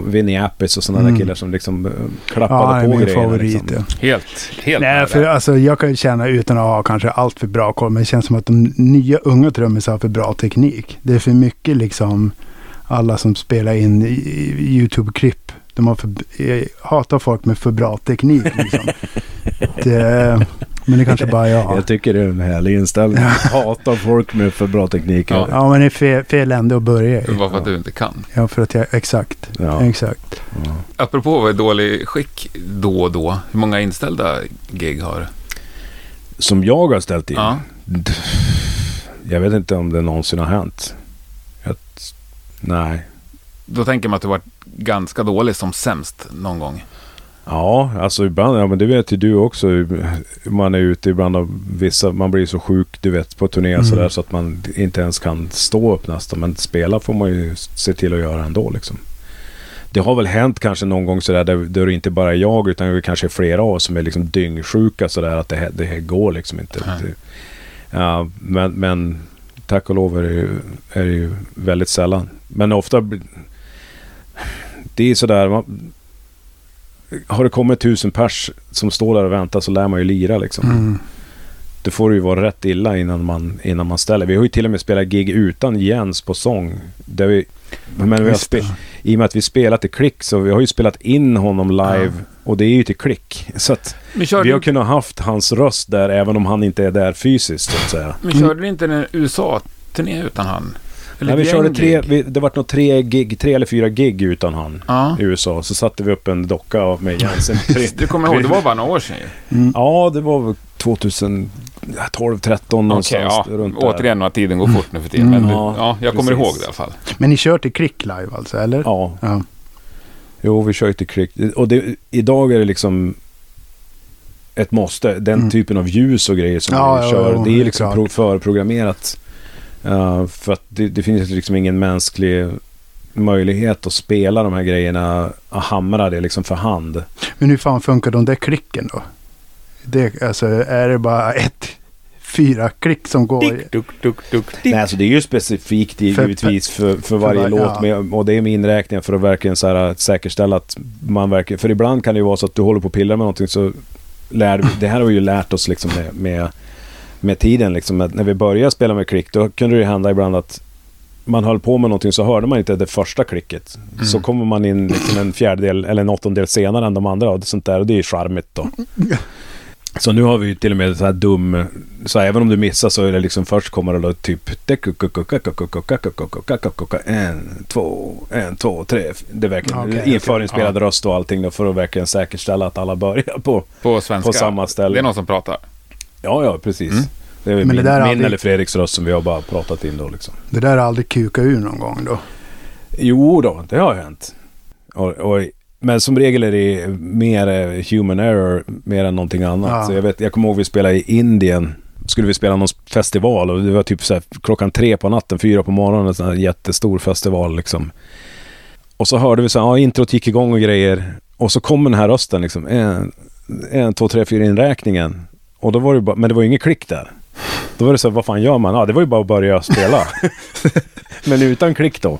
Vinnie Appice och sådana mm. där killar som liksom klappade ja, på grejer. Favorit, liksom. Ja. Helt, helt. Nej, för alltså, jag kan ju känna utan att ha kanske allt för bra koll, men det känns som att de nya unga trummisar har för bra teknik. Det är för mycket liksom alla som spelar in YouTube-klipp. De har för, jag hatar folk med för bra teknik liksom. Det, men det kanske bara jag. Jag tycker det är en härlig inställning. Hatar folk med för bra teknik. Ja, ja, men det är fel, fel ändå att börja. Bara för att du inte kan. Ja, för att jag, exakt. Ja. Exakt. Ja. Apropå vad är dålig skick då och då. Hur många inställda gig har du? Som jag har ställt in? Ja. Jag vet inte om det någonsin har hänt. Jag, nej. Då tänker man att du varit ganska dålig som sämst någon gång. Ja, alltså ibland, ja, men det vet ju du också. Man är ute ibland av vissa, man blir så sjuk, du vet, på turné mm. så där, så att man inte ens kan stå upp nästan, men spela får man ju se till att göra ändå liksom. Det har väl hänt kanske någon gång så där, där, där det inte bara är jag utan det kanske är flera av oss som är liksom dyngsjuka så där att det här, det här går liksom inte. Mm. Ja, men, men tack och lov är det, ju, är det ju väldigt sällan. Men ofta det är så där man, har det kommit tusen pers som står där och väntar så lär man ju lira liksom. Mm. Det får ju vara rätt illa innan man, innan man ställer. Vi har ju till och med spelat gig utan Jens på sång. Där vi, men vi har spe, i och med att vi spelat i Crick så vi har ju spelat in honom live mm. och det är ju till Crick. Så att vi har du... kunnat haft hans röst där även om han inte är där fysiskt. Så att säga. Men körde mm. du inte en U S A-turné utan han? Nej, vi körde tre, vi, det var nog tre gig, tre eller fyra gig utan han ja. i U S A. Så satte vi upp en docka med Jensen. Du kommer ihåg, det var bara några år sedan mm. Ja, det var tjugotolv tretton någonstans. Okay, ja. Runt återigen att tiden går fort nu för tiden. Mm. Men ja, ja, jag kommer precis. ihåg det i alla fall. Men ni kör till Crick Live alltså, eller? Ja. ja. Jo, vi kör till Crick. Och det, idag är det liksom ett måste. Den mm. typen av ljus och grejer som ja, vi ja, kör. Ja, det är liksom pro, förprogrammerat. Uh, för att det, det finns liksom ingen mänsklig möjlighet att spela de här grejerna och hamra det liksom för hand. Men hur fan funkar de där klicken då? Det, alltså, är det bara ett fyra klick som går? Dick, duck, duck, duck, dick. Nej, alltså det är ju specifikt det är för, givetvis för, för varje för, låt ja. med, och det är med inräkningar för att verkligen så här, säkerställa att man verkligen, för ibland kan det ju vara så att du håller på och pillar med någonting så lär vi, det här har vi ju lärt oss liksom med, med med tiden liksom, att när vi började spela med klick då kunde det hända ibland att man höll på med någonting så hörde man inte det första klicket mm. så kommer man in liksom en fjärdedel eller en åttondel senare än de andra och sånt där, och det är ju charmigt då. Så nu har vi ju till och med så här dum, så här, även om du missar så är det liksom först kommer det då typ en, två, en, två, tre, det är verkligen okay, införinspelad okay. röst och allting då, för att verkligen säkerställa att alla börjar på, på, på samma ställe. Det är någon som pratar. Ja, ja, precis. Mm. Det är min, det där min aldrig... eller Fredriks röst som vi har bara pratat in då liksom. Det där har aldrig kukat ur någon gång då? Jo då, det har hänt. Och, och, men som regel är det mer human error mer än någonting annat. Ja. Så jag, vet, jag kommer ihåg vi spelade i Indien. Skulle vi spela någon festival och det var typ så här, klockan tre på natten, fyra på morgonen, en sån här jättestor festival liksom. Och så hörde vi så här, ja, introt gick igång och grejer. Och så kom den här rösten liksom, en, en två, tre, fyra inräkningen. Och då var det bara, men det var ju ingen klick där. Då var det så här, vad fan gör man? Ja, det var ju bara att börja spela. Men utan klick då.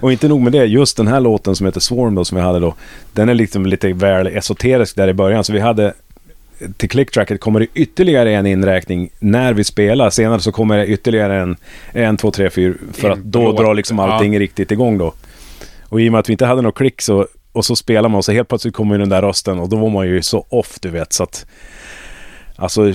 Och inte nog med det, just den här låten som heter Swarm då, som vi hade då, den är liksom lite väl esoterisk där i början. Så vi hade, till klicktracket kommer det ytterligare en inräkning när vi spelar. Senare så kommer det ytterligare en, en, två, tre, fyra, för att då drar liksom allting ja. riktigt igång då. Och i och med att vi inte hade någon klick så, och så spelar man och så helt plötsligt kommer den där rösten och då var man ju så off, du vet, så att alltså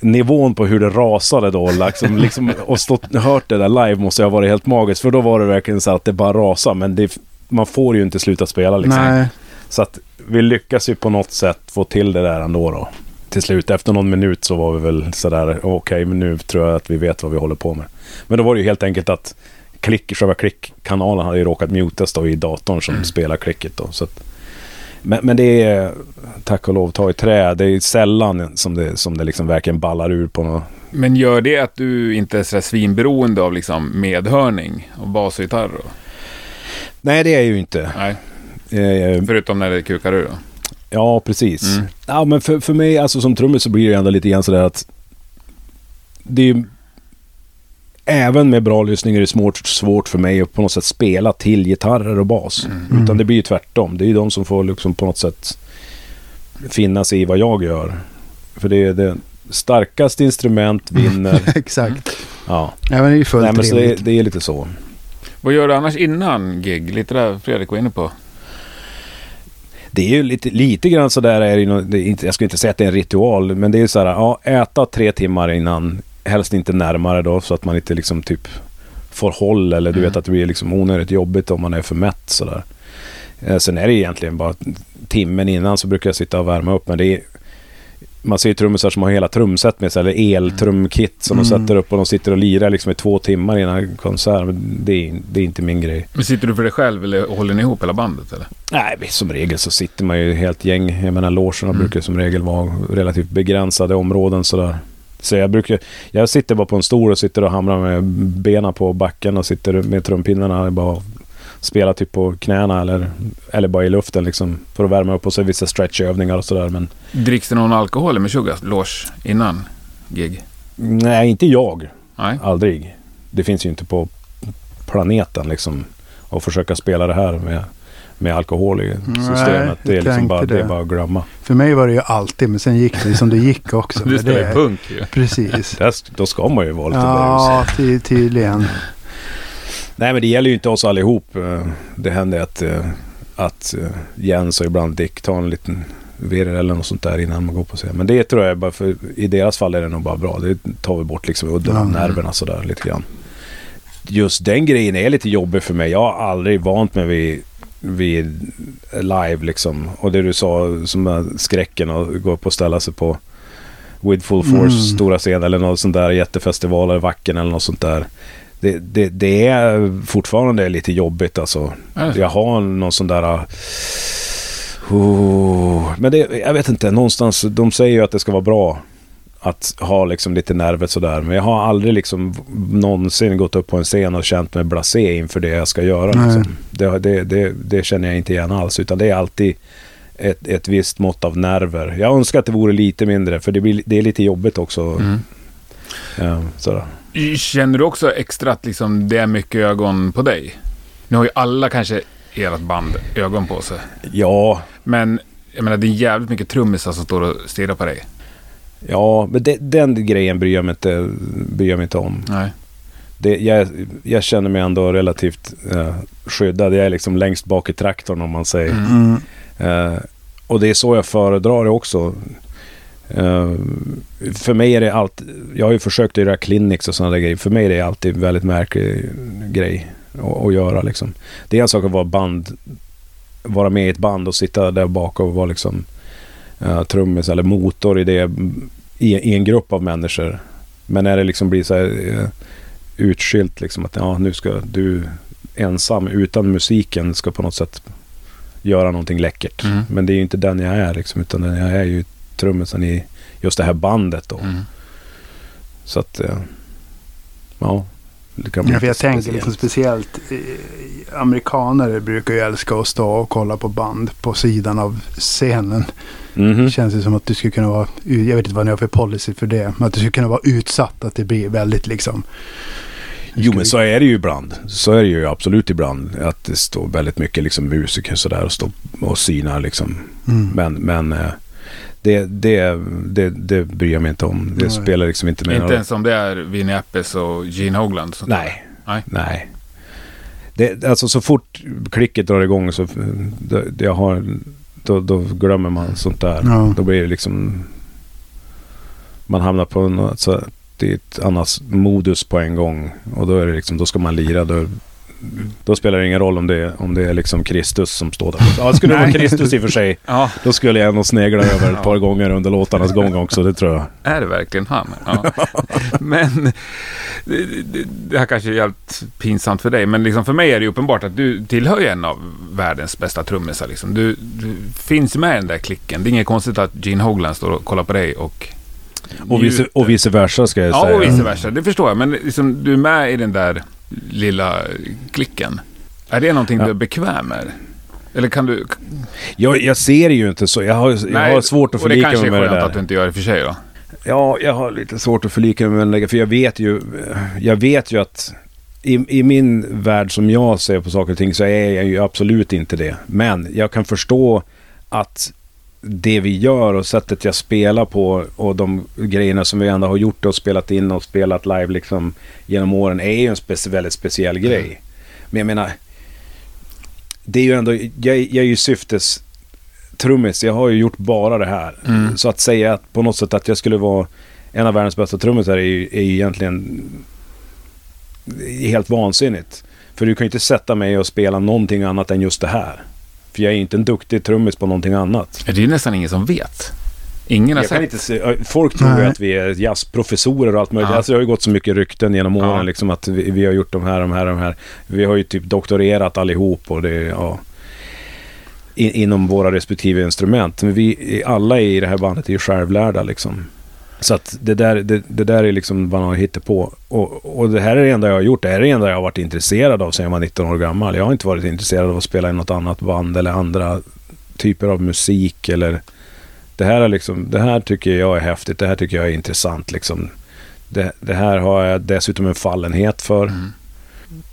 nivån på hur det rasade då liksom, liksom, och stått, hört det där live måste jag ha varit helt magiskt, för då var det verkligen så att det bara rasade, men det, man får ju inte sluta spela liksom. Nej. Så att vi lyckas ju på något sätt få till det där ändå då. Till slut, efter någon minut så var vi väl sådär, okej okay, men nu tror jag att vi vet vad vi håller på med. Men då var det ju helt enkelt att klick, själva klickkanalen hade ju råkat mutas då i datorn som mm. spelar klicket då, så att Men, men det är, tack och lov, ta i trä. Det är sällan som det, som det liksom verkligen ballar ur på något. Men gör det att du inte är så svinberoende av liksom medhörning och bas och gitarr? Och... Nej, det är ju inte. Nej. Eh, Förutom när det kukar ur då? Ja, precis. Mm. Ja, men för, för mig alltså, som trummis så blir det ändå lite grann sådär att det är, även med bra lyssningar är det svårt, svårt för mig att på något sätt spela till gitarrer och bas. Mm. Utan det blir ju tvärtom. Det är ju de som får liksom på något sätt finnas i vad jag gör. För det är det starkaste instrument vinner. Exakt. Ja. Ja, men det är ju fullt. Nej, men så det, det är lite så. Vad gör du annars innan gig? Lite där Fredrik var inne på. Det är ju lite, lite grann så där är det någon, det är inte, jag skulle inte säga att det är en ritual, men det är ju så här, ja, äta tre timmar innan, helst inte närmare då, så att man inte liksom typ får håll, eller du mm. vet att det blir liksom onödigt jobbigt om man är för mätt så där. Eh, sen är det egentligen bara timmen innan så brukar jag sitta och värma upp, men det är, man ser ju trummisar som har hela trumset med sig, eller eltrumkit som mm. de sätter upp och de sitter och lirar liksom i två timmar innan konsert. Det är, det är inte min grej. Men sitter du för dig själv eller håller ni ihop hela bandet eller? Nej, som regel så sitter man ju helt gäng. Jag menar, logerna mm. brukar som regel vara relativt begränsade områden sådär. Så jag brukar, jag sitter bara på en stol och sitter och hamrar med benen på backen och sitter med trumpinnarna bara spelar typ på knäna eller, eller bara i luften liksom, för att värma upp, och så vissa stretchövningar och sådär. Men... dricks det någon alkohol i Meshuggah loge innan gig? Nej, inte jag. Nej. Aldrig. Det finns ju inte på planeten liksom att försöka spela det här med, med alkohol i systemet. Nej, det är liksom bara, det. Det är bara att glömma. För mig var det ju alltid, men sen gick det som det gick också. Du spelar ju punk ju. Precis. Då ska man ju vara lite ja, där. Ja, tydligen. Nej, men det gäller ju inte oss allihop. Det händer att, att Jens och ibland Dick tar en liten virr eller något sånt där innan man går på scen. Men det tror jag bara, för i deras fall är det nog bara bra. Det tar vi bort liksom udden av nerverna sådär lite grann. Just den grejen är lite jobbig för mig. Jag har aldrig vant mig vid, vid live liksom. Och det du sa som skräcken och gå upp och ställa sig på With Full Force mm. stora scen eller något sånt där jättefestival eller Vacken eller något sånt där. Det, det, det är fortfarande lite jobbigt alltså. Mm. Jag har någon sån där oh, men det, jag vet inte, någonstans de säger ju att det ska vara bra att ha liksom lite nervet sådär, men jag har aldrig liksom någonsin gått upp på en scen och känt mig blasé inför det jag ska göra mm. liksom. det, det, det, det känner jag inte igen alls, utan det är alltid ett, ett visst mått av nerver. Jag önskar att det vore lite mindre, för det, blir, det är lite jobbigt också mm. ja, sådär. Känner du också extra att liksom det är mycket ögon på dig? Nu har ju alla kanske i ert band ögon på sig. Ja. Men jag menar, det är jävligt mycket trummisar som står och stirrar på dig. Ja, men det, den grejen bryr jag mig inte, bryr jag mig inte om. Nej. Det, jag, jag känner mig ändå relativt eh, skyddad. Jag är liksom längst bak i traktorn om man säger. Mm. Eh, och det är så jag föredrar det också. Uh, för mig är det allt, jag har ju försökt göra clinics och sådana där grejer, för mig är det alltid en väldigt märklig grej att, att göra liksom. Det är en sak att vara band, vara med i ett band och sitta där bak och vara liksom uh, trummis eller motor i det i, i en grupp av människor, men när det liksom blir så här uh, utskilt liksom, att ja, nu ska du ensam utan musiken ska på något sätt göra någonting läckert mm. men det är ju inte den jag är liksom, utan den jag är ju trummisen i just det här bandet då. Mm. Så att ja, det kan bli ja, för jag tänker liksom speciellt eh, amerikaner brukar ju älska att stå och kolla på band på sidan av scenen. Mm-hmm. Det känns ju som att du skulle kunna vara, jag vet inte vad ni har för policy för det, men att du skulle kunna vara utsatt, att det blir väldigt liksom. Jo, men så är det ju ibland. Så är det ju absolut ibland. Att det står väldigt mycket liksom musiker sådär och stå och synar liksom. Mm. Men, men eh, Det, det, det, det bryr jag mig inte om. Det nej. Spelar liksom inte med. Inte ens om det är Vinnie Appice och Gene Hoglan. Nej. nej. nej. Det, alltså så fort klicket drar igång så det, det jag har, då, då glömmer man sånt där. Ja. Då blir det liksom man hamnar på något, så det är ett annat modus på en gång, och då är det liksom, då ska man lira, då Då spelar det ingen roll om det, om det är liksom Kristus som står där. Ja, skulle det vara Kristus i och för sig ja. Då skulle jag nog snegla över ett par gånger under låtarnas gång också, det tror jag. Är det verkligen han? Ja. Men det här kanske är helt pinsamt för dig, men liksom för mig är det uppenbart att du tillhör en av världens bästa trummisar liksom. du, du finns med i den där klicken. Det är inget konstigt att Gene Hoglan står och kollar på dig och Och vice, och vice versa ska jag ja, säga. Ja, och vice versa, det förstår jag. Men liksom, du är med i den där lilla klicken. Är det någonting ja. Du är bekväm med? Eller kan du... Jag, jag ser det ju inte så. Jag har, jag har svårt att förlika mig med det där. Och det kanske är skönt att du inte gör det för sig då. Ja, jag har lite svårt att förlika mig med, för jag vet ju jag vet ju att i, i min värld som jag ser på saker och ting så är jag ju absolut inte det. Men jag kan förstå att det vi gör och sättet jag spelar på och de grejerna som vi ändå har gjort och spelat in och spelat live liksom genom åren är ju en speci- väldigt speciell grej. Mm. Men jag menar, det är ju ändå, jag, jag är ju syftes trummis, jag har ju gjort bara det här. Mm. Så att säga att på något sätt att jag skulle vara en av världens bästa trummis här är ju, är ju egentligen helt vansinnigt. För du kan ju inte sätta mig och spela någonting annat än just det här. För jag är ju inte en duktig trummis på någonting annat. Det är ju nästan ingen som vet. Ingen har jag sett. Kan inte se, folk tror ju att vi är jazzprofessorer och allt möjligt. Ja. Alltså det har ju gått så mycket rykten genom åren, ja. Liksom att vi, vi har gjort de här, de här, de här. Vi har ju typ doktorerat allihop och det, ja. In, inom våra respektive instrument. Men vi alla i det här bandet är ju självlärda liksom. Så att det där, det, det där är liksom vad man hittar på. Och, och det här är det enda jag har gjort. Det här är det enda jag har varit intresserad av sedan jag var nitton år gammal. Jag har inte varit intresserad av att spela i något annat band eller andra typer av musik. Eller... Det, här är liksom, det här tycker jag är häftigt. Det här tycker jag är intressant. Liksom. Det, det här har jag dessutom en fallenhet för. Mm.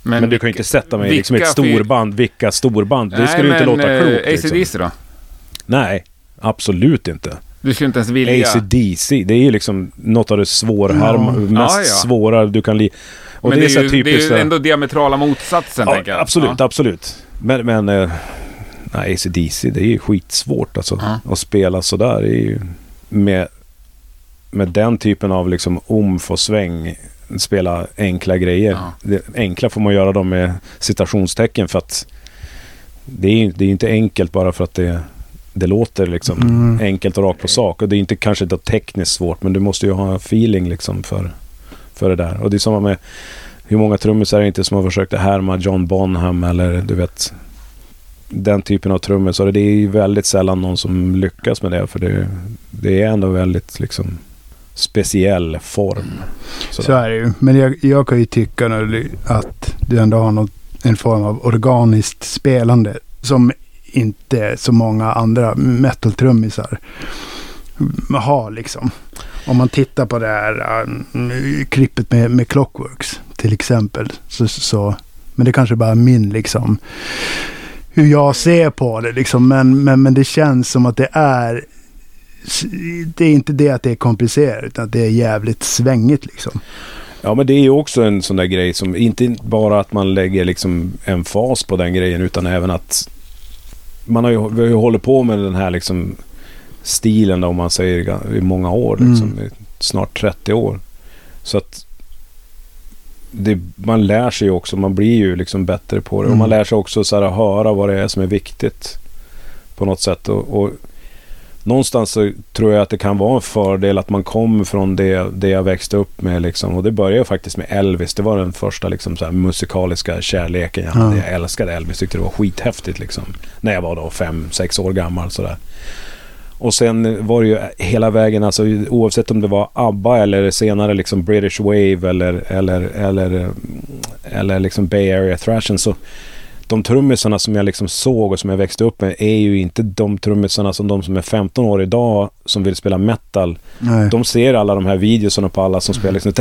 Men, men du kan ju inte sätta mig i liksom ett storband. Vilka storband? Det skulle men, inte låta klokt. Liksom. A C D C då? Nej, absolut inte. Du skulle inte ens vilja... A C D C, det är ju liksom något av det svårhärma, mm. mest ah, ja. svåra du kan... Li- och men det, det är ju typiskt, det är ändå diametrala motsatsen, ja, tänker jag. Absolut, ja. absolut. Men, men äh, nej, A C D C, det är ju skitsvårt alltså, mm. att spela sådär. Det är ju med, med den typen av liksom omf och sväng... spela enkla grejer. Ja. Det, enkla får man göra dem med citationstecken för att det är det är inte enkelt bara för att det det låter liksom mm. enkelt och rakt på sak, och det är inte kanske inte tekniskt svårt, men du måste ju ha feeling liksom för för det där. Och det är samma med hur många trummisar är det inte som har försökt härma John Bonham eller du vet den typen av trummisar. Det är ju väldigt sällan någon som lyckas med det, för det det är ändå väldigt liksom speciell form. Sådär. Så är det ju. Men jag, jag kan ju tycka nu att du ändå har något, en form av organiskt spelande som inte så många andra metal-trummisar har liksom. Om man tittar på det här äh, klippet med, med Clockworks till exempel, så, så men det kanske bara min liksom hur jag ser på det liksom, men, men, men det känns som att det är det är inte det att det är komplicerat, utan att det är jävligt svängigt liksom. Ja, men det är ju också en sån där grej som inte bara att man lägger liksom en fas på den grejen, utan även att man har ju, vi har ju hållit på med den här liksom stilen då, om man säger i många år liksom, mm. snart trettio år. Så att det, man lär sig ju också, man blir ju liksom bättre på det, mm. och man lär sig också så här, höra vad det är som är viktigt på något sätt, och, och någonstans så tror jag att det kan vara en fördel att man kommer från det, det jag växte upp med liksom. Och det började faktiskt med Elvis. Det var den första liksom, så här, musikaliska kärleken jag hade. Jag älskade Elvis, tyckte det var skithäftigt liksom, när jag var då fem, sex år gammal sådär. Och sen var det ju hela vägen alltså, oavsett om det var ABBA eller senare liksom British Wave eller, eller, eller, eller liksom Bay Area Thrashen, så de trummisarna som jag liksom såg och som jag växte upp med är ju inte de trummisarna som de som är femton år idag som vill spela metal. Nej. De ser alla de här videorna på alla som spelar liksom,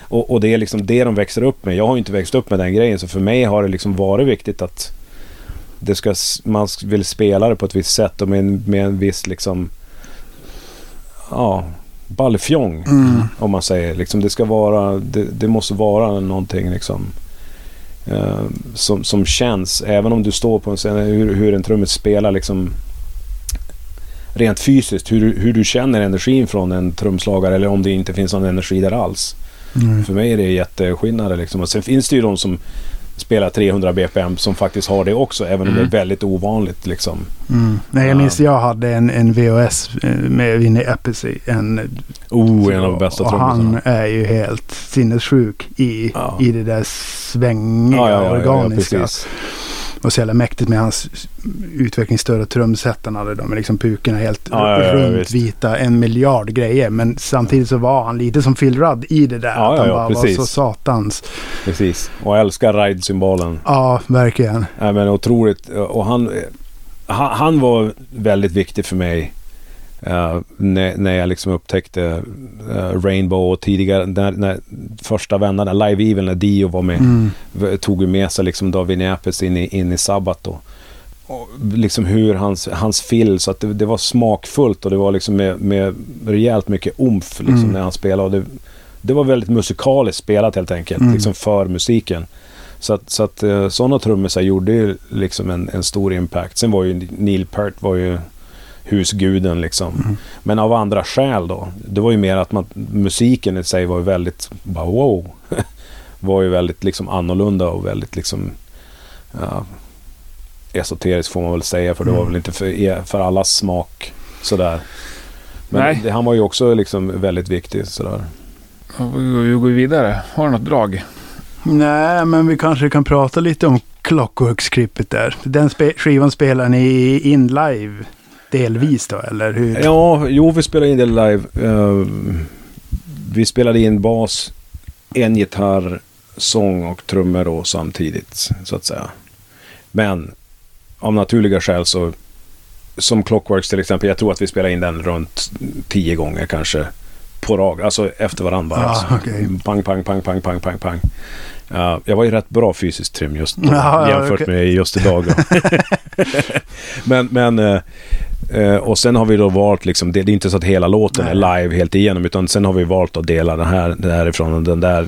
och, och det är liksom det de växer upp med. Jag har ju inte växt upp med den grejen, så för mig har det liksom varit viktigt att det ska, man vill spela det på ett visst sätt och med en, med en viss liksom ja, ballfjong, mm. om man säger liksom, det ska vara det, det måste vara någonting liksom Uh, som, som känns, även om du står på en scen, hur, hur en trummis spelar liksom rent fysiskt, hur, hur du känner energin från en trumslagare, eller om det inte finns någon energi där alls. Mm. För mig är det jätteskillnad liksom. Och sen finns det ju de som spelar trehundra B P M som faktiskt har det också, även om mm. det är väldigt ovanligt liksom. Mm. Nej, jag minns jag hade en, en V H S med Vinnie Appice, en, oh, en av de bästa och han är ju helt sinnessjuk i, ja. i det där svängiga, ja, ja, ja, organiska, ja, och så jävla mäktigt med hans utvecklingsstörda trumsätten hade de liksom pukorna helt ja, ja, rundvita, en miljard grejer, men samtidigt så var han lite som Phil Rudd i det där, ja, att han ja, bara precis. var så satans. Precis, och älskar ride-symbolen. Ja, verkligen. Ja, men otroligt, och han, han han var väldigt viktig för mig Uh, när, när jag liksom upptäckte uh, Rainbow och tidigare när, när första vännerna, Live Evil, när Dio var med, mm. tog ju med sig liksom då Vinnie Appice in i, in i Sabbath då. Och liksom hur hans, hans fill, så att det, det var smakfullt och det var liksom med, med rejält mycket omf liksom, mm. när han spelade, och det, det var väldigt musikaliskt spelat helt enkelt, mm. liksom för musiken. Så att, så att sådana trummisar gjorde ju liksom en, en stor impact. Sen var ju Neil Peart var ju husguden liksom. Mm. Men av andra skäl då. Det var ju mer att man, musiken i sig var ju väldigt bara, wow. var ju väldigt liksom annorlunda och väldigt liksom ja, esoterisk får man väl säga, för det var väl inte för, för allas smak sådär. Men det, han var ju också liksom väldigt viktig sådär. Vi går vidare. Har du något drag? Nej, men vi kanske kan prata lite om Clockwork-skrippet där. Den spe- skivan spelar ni in live delvis då, eller hur? Ja, jo, vi spelade in det live. Uh, vi spelade in bas, en gitarr, sång och trummor då samtidigt, så att säga. Men av naturliga skäl så, som Clockworks till exempel, jag tror att vi spelade in den runt tio gånger kanske. På rag, alltså efter varandra. Ah, alltså. Okay. Pang, pang, pang, pang, pang, pang, pang. Uh, jag var ju rätt bra fysiskt trim just då, ah, jämfört okay. med just idag. men, men uh, uh, och sen har vi då valt liksom, det, det är inte så att hela låten Nej. Är live helt igenom, utan sen har vi valt att dela den här därifrån, den där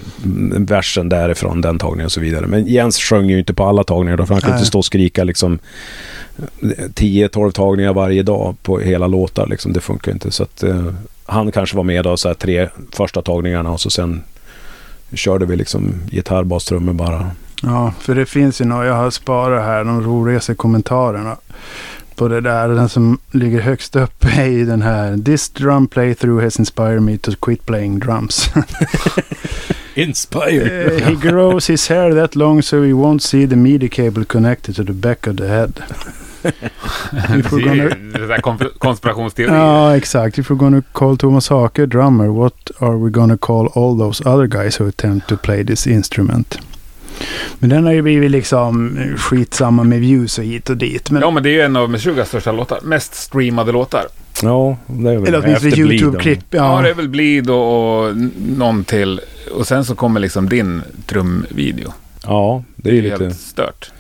versen därifrån, den tagningen och så vidare. Men Jens sjöng ju inte på alla tagningar då, för han kunde inte stå och skrika liksom tio tolv tagningar varje dag på hela låtar liksom, det funkar inte, så att uh, han kanske var med då så här tre första tagningarna, och så sen körde vi liksom gitarr, bas, trummor bara. Ja, för det finns ju några, jag har sparat här de roligaste kommentarerna på det där. Den som ligger högst upp är ju den här: "This drum playthrough has inspired me to quit playing drums." Inspired. uh, he grows his hair that long so he won't see the M I D I cable connected to the back of the head. You forgot konspirationsteori. Ja, exakt. "If we're gonna call Thomas Hake drummer, what are we gonna call all those other guys who attempt to play this instrument?" Men den har ju blivit liksom skitsamma med views och hit och dit. Men ja, men det är ju en av Meshuggahs största låtar, mest streamade låtar. Ja, det är väl eller åtminstone YouTube-klipp. Ja. ja, det är väl Bleed och, och någon till. Och sen så kommer liksom din trumvideo. Ja, det är ju lite helt stört.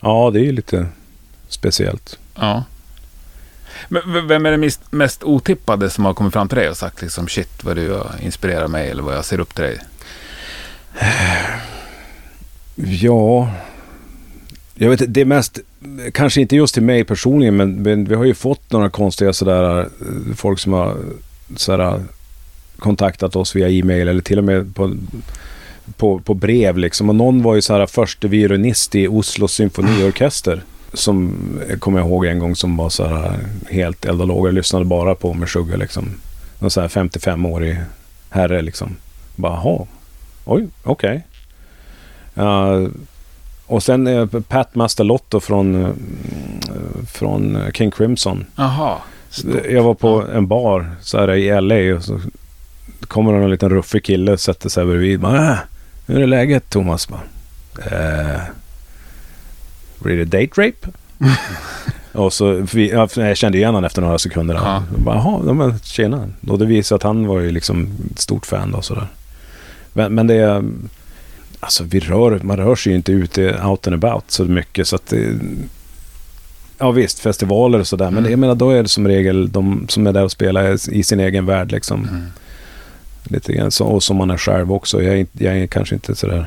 Ja, det är ju lite speciellt. Ja. Men vem är det mest otippade som har kommit fram till dig och sagt liksom, shit vad du inspirerar mig, eller vad jag ser upp till dig? Ja, jag vet det är mest, kanske inte just till mig personligen, men, men vi har ju fått några konstiga sådär, folk som har sådär kontaktat oss via e-mail eller till och med på på, på brev liksom, och någon var ju såhär förste violinist i Oslo symfoniorkester som kommer jag ihåg en gång, som var så här helt elda låg och lyssnade bara på Meshuggah liksom. Någon så här femtiofem-årig herre liksom. Bara, aha. Oj, okej. Okay. Uh, och sen uh, Pat Mastelotto från uh, från King Crimson. Aha. Stort. Jag var på en bar så här i L A, och så kommer en liten ruffig kille och sätter sig bredvid. Bara, äh, hur är det läget, Thomas? Bara, eh... blir det date rape? Och så, vi, jag kände ju igen efter några sekunder. Ja. Jaha, ja, men tjena. Och det visade att han var ju liksom ett stort fan då, sådär. Men, men det är, alltså vi rör, man rör sig ju inte ute out and about så mycket, så att det, ja visst, festivaler och sådär, mm. men det, jag menar, då är det som regel de som är där och spelar i sin egen värld liksom. Mm. Lite grann, så, och som man är själv också. Jag, jag är kanske inte sådär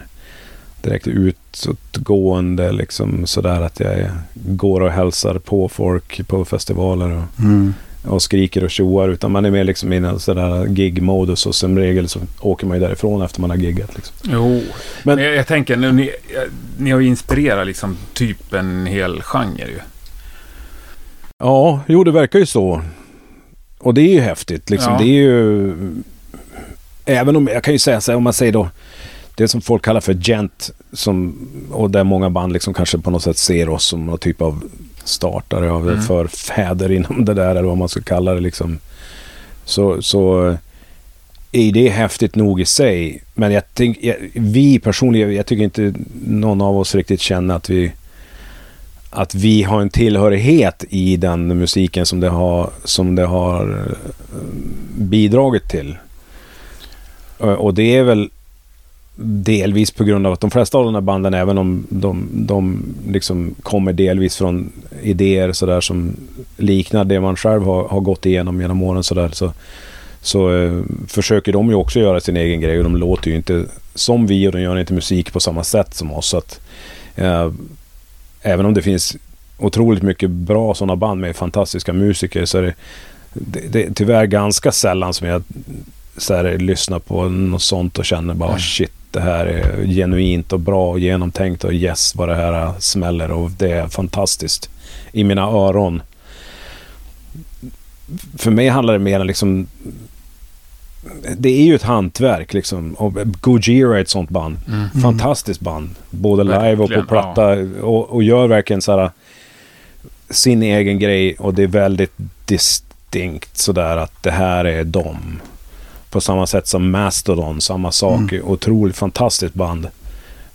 direkt utåtgående liksom, sådär att jag går och hälsar på folk på festivaler och, mm. och skriker och tjoar, utan man är mer liksom i en sådär gig-modus, och som regel så åker man ju därifrån efter man har giggat liksom. Jo, men, men jag, jag tänker nu, ni, ni har ju inspirerat liksom typ en hel genre ju. Ja, jo det verkar ju så, och det är ju häftigt liksom, ja. Det är ju, även om jag kan ju säga så här, om man säger då det som folk kallar för gent, som, och där många band liksom kanske på något sätt ser oss som någon typ av startare av mm. förfäder inom det där, eller vad man ska kalla det liksom, så, så är det häftigt nog i sig, men jag tänk, jag, vi personligen, jag tycker inte någon av oss riktigt känner att vi att vi har en tillhörighet i den musiken som det har, som det har bidragit till. Och det är väl delvis på grund av att de flesta av de här banden, även om de, de liksom kommer delvis från idéer så där som liknar det man själv har, har gått igenom genom åren så där, så, så eh, försöker de ju också göra sin egen grej, och de låter ju inte som vi, och de gör inte musik på samma sätt som oss, så att eh, även om det finns otroligt mycket bra sådana band med fantastiska musiker, så är det, det, det tyvärr ganska sällan som jag så här, lyssnar på något sånt och känner bara mm. shit, det här är genuint och bra och genomtänkt, och yes, vad det här smäller och det är fantastiskt i mina öron. För mig handlar det mer om liksom, det är ju ett hantverk liksom, och Gojira är ett sånt band, mm. fantastiskt band, både live och på platta, och, och gör verkligen så här sin egen grej, och det är väldigt distinkt sådär att det här är dem. På samma sätt som Mastodon, samma sak. Mm. Otroligt fantastiskt band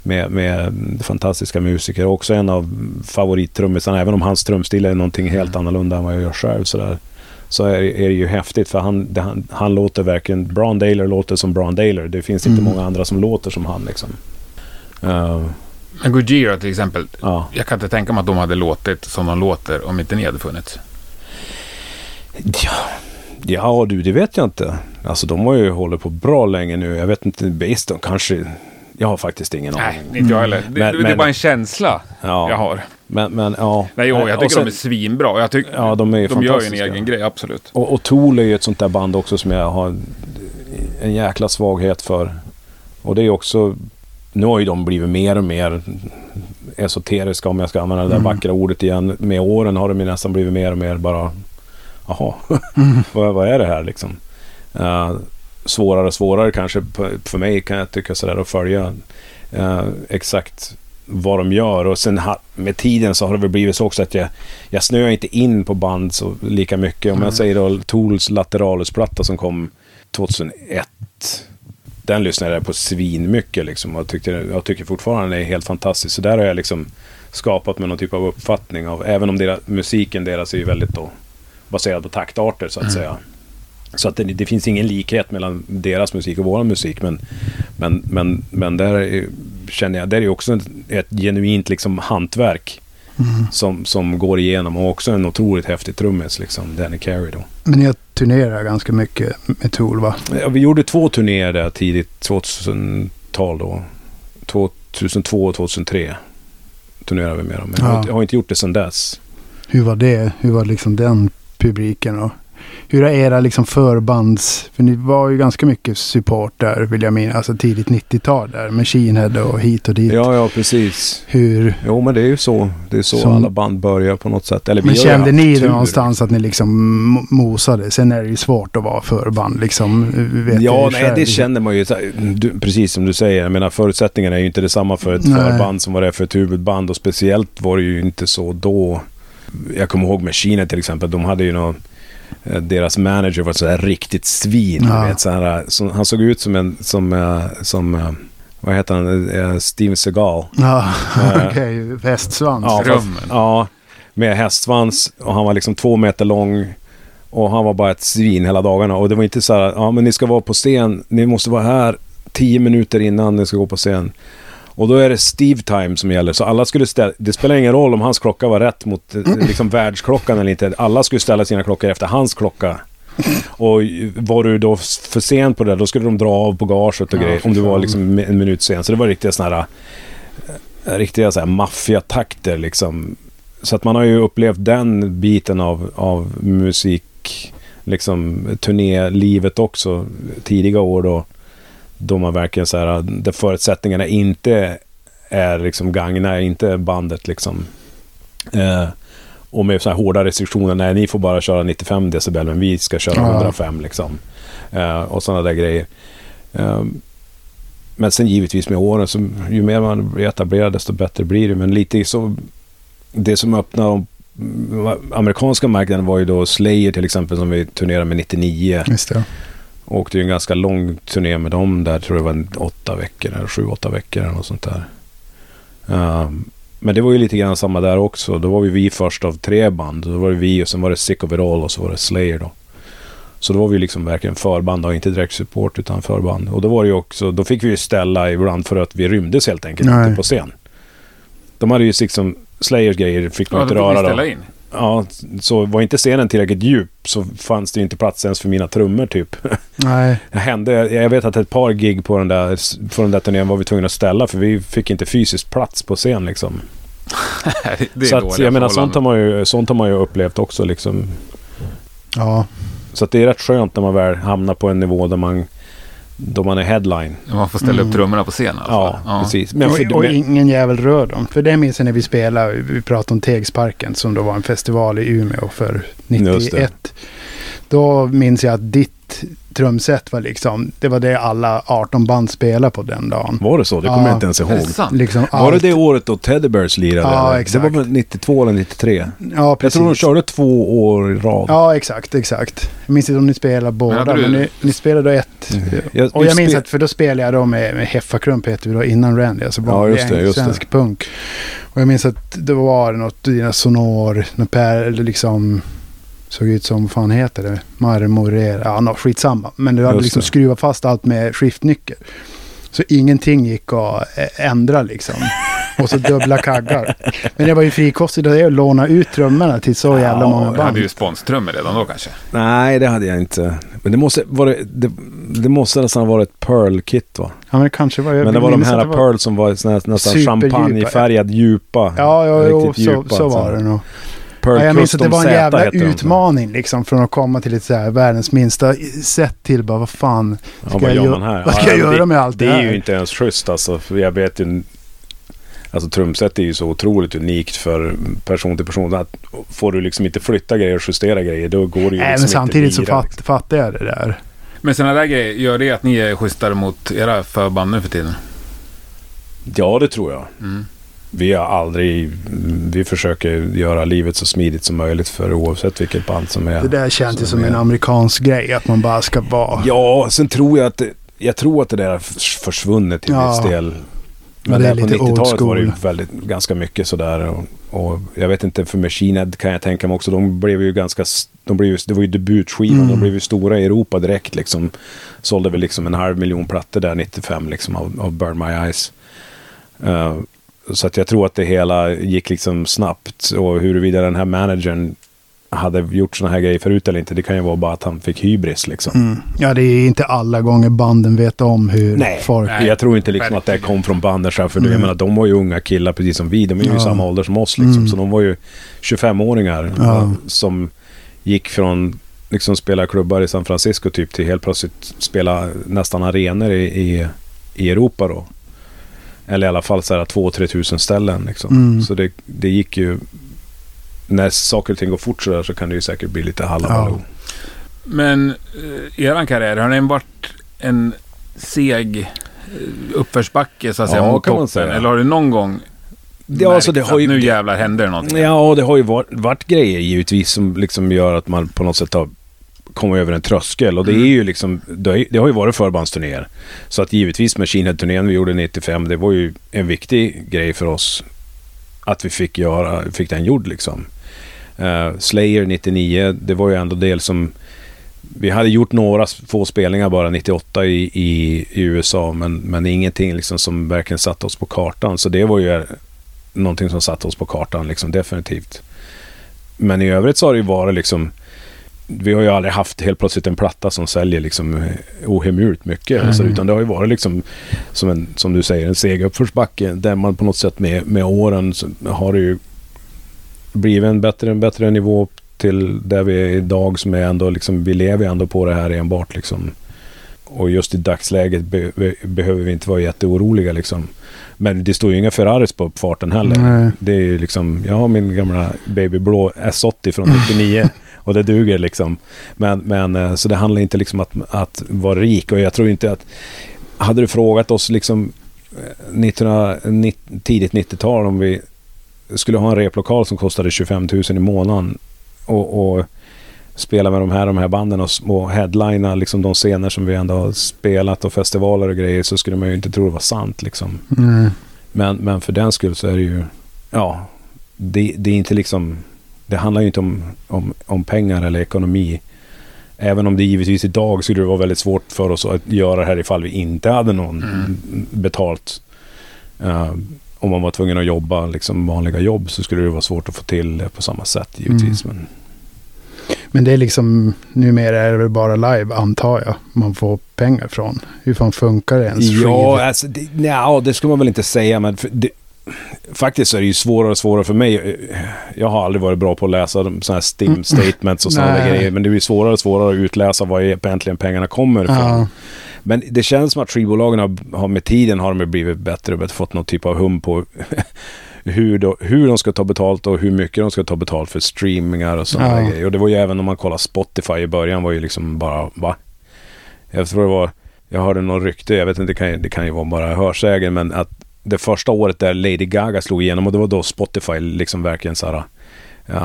med, med fantastiska musiker. Också en av favorittrummisarna, även om hans trumstil är någonting helt mm. annorlunda än vad jag gör själv. Så, där. så är, är det ju häftigt, för han, det, han, han låter verkligen... Brann Dailor låter som Brann Dailor. Det finns mm. inte många andra som låter som han. Liksom. Uh, Men Gojira till exempel, ja. Jag kan inte tänka mig att de hade låtit som de låter om inte ni hade funnits. Ja... Ja du, det vet jag inte. Alltså de har ju hållit på bra länge nu. Jag vet inte, based on kanske. Jag har faktiskt ingen aning. Nej, inte mm. jag heller. Det, men, det är men, bara en känsla ja, jag har. Men, men ja. Nej, jag, jag tycker sen, de är svinbra. Jag tycker, ja, de är ju de gör ju en egen grej, absolut. Och, och Tool är ju ett sånt där band också som jag har en jäkla svaghet för. Och det är också, nu har ju de blivit mer och mer esoteriska, om jag ska använda det där mm. vackra ordet igen. Med åren har de ju nästan blivit mer och mer bara... Jaha, mm. vad, vad är det här liksom? Uh, svårare och svårare kanske på, för mig kan jag tycka sådär att följa uh, exakt vad de gör, och sen ha, med tiden så har det väl blivit så också att jag, jag snöar inte in på band så lika mycket. Om mm. jag säger då Tools Lateralus-platta som kom tjugohundraett, den lyssnade jag på svin mycket liksom, och tyckte, jag tycker fortfarande den är helt fantastisk, så där har jag liksom skapat med någon typ av uppfattning av, även om deras, musiken deras är ju väldigt då baserad på taktarter så att mm. säga. Så att det, det finns ingen likhet mellan deras musik och vår musik, men men men men där är, känner jag, där är ju också ett, ett genuint liksom hantverk mm. som som går igenom, och också en otroligt häftig trummis liksom, Danny Carey då. Men jag turnerar ganska mycket med Tool, va? Ja, vi gjorde två turnéer där tidigt tjugohundratal då. tjugohundratvå och tjugohundratre turnerade vi med dem. Men ja. jag, har, jag har inte gjort det sedan dess. Hur var det? Hur var liksom den publiken, och hur är era liksom förbands, för ni var ju ganska mycket support där, vill jag minnas, alltså tidigt nittiotal där med Kinhead och hit och dit. Ja, ja, precis. Hur? Jo, men det är ju så, det är så som, alla band börjar på något sätt. Eller vi, men kände ni det någonstans att ni liksom mosade? Sen är det ju svårt att vara förband liksom, vet ja, nej, det känner man ju du, precis som du säger, jag menar förutsättningarna är ju inte detsamma för ett nej. förband som var det för ett huvudband, och speciellt var det ju inte så då. Jag kommer ihåg med Kina till exempel, de hade ju någon, deras manager var så här riktigt svin, ja. vet, så här, så, han såg ut som en som, som vad heter han, Steven Seagal. Ja, okej, okay. Hästsvans. Ja, fast, ja, med hästsvans, och han var liksom två meter lång, och han var bara ett svin hela dagarna, och det var inte så här, ja men ni ska vara på scen, ni måste vara här tio minuter innan ni ska gå på scen. Och då är det Steve Time som gäller. Så alla skulle ställa, det spelar ingen roll om hans klocka var rätt mot liksom världsklockan eller inte. Alla skulle ställa sina klockor efter hans klocka. Och var du då för sen på det, då skulle de dra av bagaget och ja, grejer. Om du var liksom en minut sen. Så det var riktiga såna här riktiga så här maffiatakter liksom. Så att man har ju upplevt den biten av, av musik liksom turnélivet också tidiga år då. Då man verkligen så här, där förutsättningarna inte är liksom gagna, inte bandet liksom. Eh, och med så här hårda restriktioner, nej ni får bara köra nittiofem decibel, men vi ska köra hundrafem liksom. Eh, och sådana där grejer. Eh, men sen givetvis med åren, så ju mer man blir etablerad desto bättre blir det, men lite så det som öppnar de amerikanska marknaden var ju då Slayer till exempel, som vi turnerade med nittionio. Just det. Och åkte ju en ganska lång turné med dem där, tror jag var åtta veckor eller sju åtta veckor eller något sånt där. Um, Men det var ju lite grann samma där också. Då var ju vi först av tre band. Då var det vi och sen var det Sick of It All och så var det Slayer då. Så då var vi liksom verkligen förband och inte direkt support utan förband. Och då var det ju också, då fick vi ju ställa ibland för att vi rymdes helt enkelt inte på scen. De hade ju liksom Slayers grejer fick man ja, inte röra då. In. Ja, så var inte scenen tillräckligt djup så fanns det ju inte plats ens för mina trummor typ. Nej. Det hände, jag vet att ett par gig på den där, på den där turnén var vi tvungna att ställa för vi fick inte fysiskt plats på scen liksom. Det så att, jag menar sånt har, man ju, sånt har man ju upplevt också liksom. Ja. Så att det är rätt skönt när man väl hamnar på en nivå där man då man är headline. Man får ställa mm. upp trummorna på scenen. Alltså. Ja, ja, precis. Men för, och, och men... ingen jävel rör dem. För det minns jag när vi spelade, vi pratade om Tegsparken som då var en festival i Umeå för nittioett. Då minns jag att ditt trumset var liksom, det var det alla arton band spelade på den dagen. Var det så? Det kommer ja, jag inte ens ihåg. Det liksom var allt... det det året då Teddy Bears lirade? Ja, exakt. Det var nittiotvå eller nittiotre. Ja, precis. Jag tror de körde två år i rad. Ja, exakt, exakt. Jag minns inte om ni spelade båda, men, men ni, ni spelade då ett. Mm. Jag, och jag minns spel... att, för då spelade jag då med, med Heffa Krump heter vi då, innan Randy, alltså bara ja, just det, just svensk det. Punk. Och jag minns att det var något, dina Sonor, när Per liksom... såg ut som, vad fan heter det? Marmorera, ja, no, skitsamma. Men du hade liksom skruvat fast allt med skiftnyckel. Så ingenting gick att ändra liksom. Och så dubbla kaggar. Men det var ju frikostigt att låna ut trummorna till så jävla ja, många band. Du hade ju sponströmmor redan då kanske. Nej, det hade jag inte. Men det måste, var det, det, det måste nästan ha varit ett Pearl-kit va? Ja, men det kanske var. Men det var de här var Pearl som var såna, nästan champagnefärgad djupa. Ja, ja, ja jo, så, djupa, så var det nog. Ja, jag minns att det var en jävla utmaning liksom, från att komma till ett så här världens minsta sätt till bara, vad fan ska ja, jag, gör, här? Vad ska ja, jag det, göra med allt det här? Det är här? Ju inte ens schysst alltså, för jag vet ju alltså trumset är ju så otroligt unikt för person till person att får du liksom inte flytta grejer och justera grejer då går det ju äh, liksom men samtidigt inte lira, så fatt, fattar jag det där. Men sådana där grejer, gör det att ni är schysstare mot era förband nu för tiden? Ja, det tror jag. Mm. Vi har aldrig vi försöker göra livet så smidigt som möjligt för oavsett vilket band som är. Det där känns som, som en är. Amerikansk grej att man bara ska vara. Ja, sen tror jag att jag tror att det där försvunnit till ja. Viss del. Men det är lite nittiotalet var det ju väldigt ganska mycket så där och, och jag vet inte för Kina kan jag tänka mig också de blev ju ganska de blev ju, det var ju debutskivan mm. de blev ju stora i Europa direkt liksom sålde väl liksom en halv miljon plattor där nittiofem liksom av, av Burn My Eyes. Uh, Så att jag tror att det hela gick liksom snabbt och huruvida den här managern hade gjort såna här grejer förut eller inte, det kan ju vara bara att han fick hybris liksom. Mm. Ja, det är inte alla gånger banden vet om hur nej, folk... Nej, jag tror inte liksom att det kom från banden så här, för mm. jag menar, de var ju unga killar precis som vi, de är ju ja. Samma ålder som oss liksom, mm. så de var ju tjugofemåringar ja. Som gick från liksom spela klubbar i San Francisco typ till helt plötsligt spela nästan arenor i, i, i Europa då. Eller i alla fall så här två till tre tusen ställen liksom. Mm. Så det, det gick ju när saker och ting går fort så där så kan det ju säkert bli lite hallabaloo. Ja. Men eran karriär, har den varit en seg uppförsbacke så att säga ja, mot toppen? Säga. Eller har det någon gång ja, alltså det har ju, att nu jävlar händer det någonting? Ja, det har ju varit, varit grejer givetvis som liksom gör att man på något sätt har kommer över en tröskel och det är ju liksom det har ju varit förbandsturnéer så att givetvis med Kina-turnén vi gjorde nittiofem det var ju en viktig grej för oss att vi fick göra fick den gjord liksom uh, Slayer nittionio det var ju ändå del som vi hade gjort några få spelningar bara nittioåtta i, i, i U S A men, men ingenting liksom som verkligen satt oss på kartan så det var ju någonting som satt oss på kartan liksom definitivt men i övrigt så har det ju varit liksom vi har ju aldrig haft helt plötsligt en platta som säljer liksom ohemult mycket mm. alltså, utan det har ju varit liksom som, en, som du säger en seg uppförsbacke där man på något sätt med, med åren har det ju blivit en bättre, en bättre nivå till där vi är idag som är ändå liksom, vi lever ändå på det här enbart liksom. Och just i dagsläget be, be, behöver vi inte vara jätteoroliga liksom. Men det står ju inga Ferraris på uppfarten heller mm. det är ju liksom jag har min gamla babyblå S åttio från nittionio och det duger liksom. Men, men, så det handlar inte liksom att, att vara rik. Och jag tror inte att... Hade du frågat oss liksom nittonhundranittio, tidigt nittiotal om vi skulle ha en replokal som kostade tjugofem tusen i månaden och, och spela med de här, de här banden och, och headlina liksom de scener som vi ändå har spelat och festivaler och grejer så skulle man ju inte tro det var sant. Liksom. Mm. Men, men för den skull så är det ju ja, det, det är inte liksom, det handlar ju inte om, om, om pengar eller ekonomi. Även om det givetvis idag skulle det vara väldigt svårt för oss att göra det här ifall vi inte hade någon mm. betalt. Uh, om man var tvungen att jobba liksom vanliga jobb så skulle det vara svårt att få till det på samma sätt givetvis. Mm. Men. Men det är liksom, numera är det bara live antar jag, man får pengar från. Hur fan funkar det ens? Ja, alltså, det, nej, det ska man väl inte säga, men för, det, faktiskt är det ju svårare och svårare för mig. Jag har aldrig varit bra på att läsa sådana här S T I M statements och sådana grejer, men det blir svårare och svårare att utläsa var egentligen pengarna kommer ifrån. Uh-huh. Men det känns som att skivbolagen har, har med tiden har de blivit bättre och fått någon typ av hum på hur, då, hur de ska ta betalt och hur mycket de ska ta betalt för streamingar och sådana ja. grejer. Och det var ju även om man kollar Spotify i början var ju liksom bara, va? Jag tror det var, jag hörde någon rykte, jag vet inte, det kan, det kan ju vara bara hörsägen, men att det första året där Lady Gaga slog igenom, och det var då Spotify liksom verkligen så här,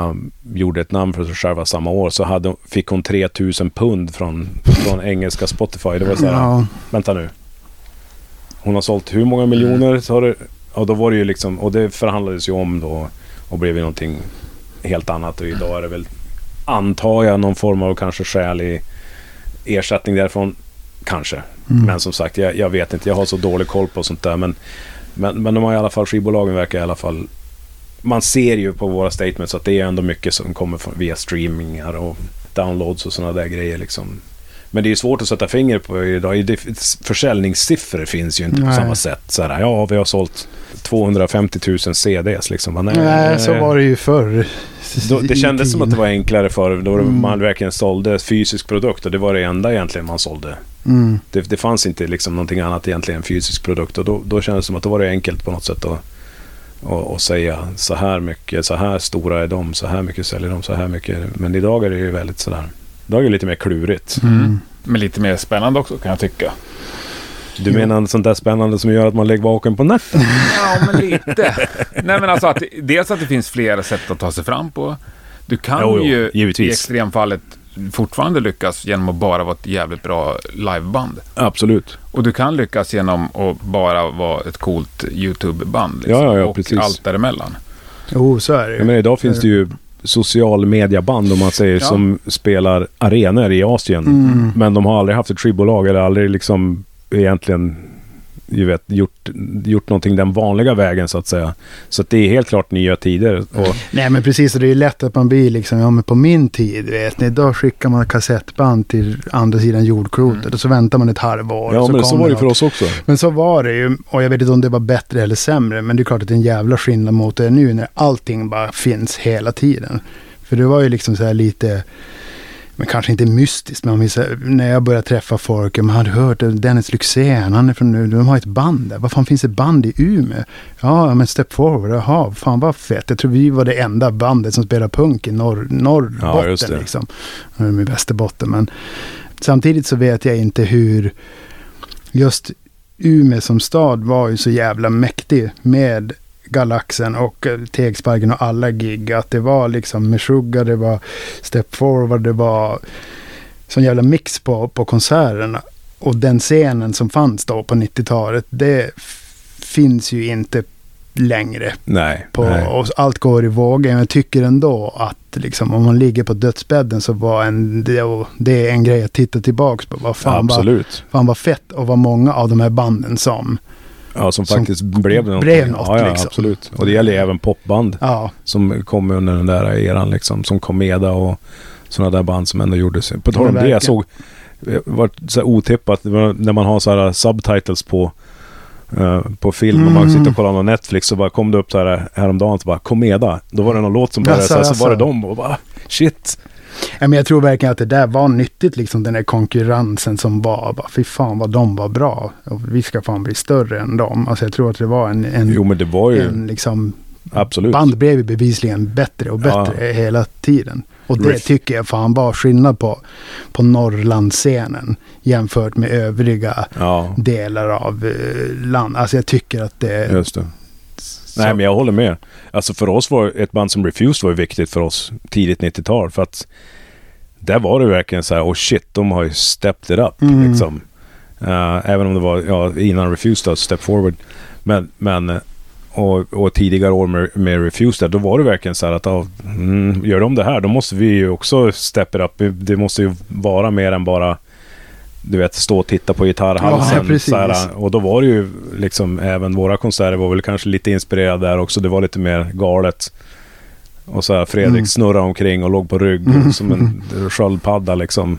um, gjorde ett namn för sig själva samma år, så hade, fick hon tre tusen pund från, från engelska Spotify. Det var så här, ja. vänta nu. Hon har sålt hur många miljoner, så har det. Och då var det ju liksom, och det förhandlades ju om då och blev ju någonting helt annat, och idag är det väl, antar jag, någon form av kanske skälig ersättning därifrån kanske. Mm. Men som sagt, jag, jag vet inte, jag har så dålig koll på sånt där, men, men, men de har i alla fall, skivbolagen verkar i alla fall, man ser ju på våra statements att det är ändå mycket som kommer via streamingar och downloads och sådana där grejer liksom. Men det är ju svårt att sätta finger på idag. Försäljningssiffror finns ju inte Nej. på samma sätt. Så här, ja, vi har sålt tvåhundrafemtio tusen C Ds. Liksom. Nej, Nej, så var det ju förr. Då, det kändes som att det var enklare förr. Då mm. man verkligen sålde fysisk produkt, och det var det enda egentligen man sålde. Mm. Det, det fanns inte liksom någonting annat egentligen än fysisk produkt. Och då, då kändes det som att det var det enkelt på något sätt att och, och säga så här mycket, så här stora är de, så här mycket säljer de, så här mycket. Men idag är det ju väldigt sådär. Det är ju lite mer klurigt. Mm. Men lite mer spännande också, kan jag tycka. Du jo. menar sånt där spännande som gör att man lägger vaken på natten? Ja, men lite. Nej, men alltså att, dels att det finns flera sätt att ta sig fram på. Du kan jo, jo, ju givetvis. i extremfallet fortfarande lyckas genom att bara vara ett jävligt bra liveband. Absolut. Och du kan lyckas genom att bara vara ett coolt YouTube-band. Liksom, ja, ja, ja, och precis. allt däremellan. Jo, så är det ju. Men idag finns det ju social medieband, om man säger, ja. som spelar arenor i Asien. Mm. Men de har aldrig haft ett skivbolag eller aldrig liksom egentligen ju vet, gjort, gjort någonting den vanliga vägen, så att säga. Så att det är helt klart nya tider. Och nej, men precis, och det är lätt att man blir liksom, ja, men på min tid, vet ni, idag skickar man kassettband till andra sidan jordklotet mm. och så väntar man ett halvår. Ja, och så men så var det något. För oss också. Men så var det ju, och jag vet inte om det var bättre eller sämre, men det är klart att det är en jävla skillnad mot det nu när allting bara finns hela tiden. För det var ju liksom så här lite, men kanske inte mystiskt, men när jag började träffa folk, man hade hört Dennis Lyxzén, han är från nu, de har ett band där, vad fan finns ett band i Umeå? Ja, men Step Forward, jaha, fan vad fett, jag tror vi var det enda bandet som spelade punk i norr, Norrbotten, ja, just det. liksom, i Västerbotten, men samtidigt så vet jag inte hur just Umeå som stad var ju så jävla mäktig med Galaxen och Tegsparken och alla gig, att det var liksom Meshuggah, det var Step Forward, det var sån jävla mix på, på konserterna, och den scenen som fanns då på nittiotalet, det finns ju inte längre. Nej, på, nej. Och allt går i vågen. Jag tycker ändå att liksom, om man ligger på dödsbädden, så var en, det, det är en grej att titta tillbaks på. Vad fan, ja, vad, fan vad fett, och vad många av de här banden som Ja, som, som faktiskt blev något. Brev något ja, ja, liksom. Absolut. Och det gäller även popband ja. som kom under den där eran, liksom, som Komeda och sådana där band som ändå gjorde sig. På tal om det, jag såg, var så här otippat, när man har så här subtitles på, uh, på film mm. och man sitter och kollar på Netflix, så bara kom det upp så här häromdagen, så bara Komeda. Då var det någon låt som började så här, så var det dem och bara shit. Ja, men jag tror verkligen att det där var nyttigt, liksom, den där konkurrensen som var, bara, fy fan vad de var bra, och vi ska fan bli större än dem. Alltså jag tror att det var en, en, jo, men det var ju en liksom, band blev bevisligen bättre och bättre ja. hela tiden, och det Riff. tycker jag fan var skillnad på, på Norrlandsscenen jämfört med övriga ja. delar av eh, land. Alltså jag tycker att det, Just det. Så. Nej, men jag håller med. Alltså för oss var ett band som Refused var viktigt för oss tidigt nittiotal, för att där var det verkligen så här, oh shit, de har ju stepped it up mm. liksom. Uh, även om det var ja, innan Refused då, Step Forward. Men, men och, och tidigare år med, med Refused, då var det verkligen så här att ah, mm, gör de det här, då måste vi ju också steppa upp. Det måste ju vara mer än bara, du vet, stå och titta på gitarrhalsen. Ja, så här, och då var det ju liksom, även våra konserter var väl kanske lite inspirerade där också. Det var lite mer galet. Och så här, Fredrik mm. snurrade omkring och låg på rygg mm. som en sköldpadda liksom.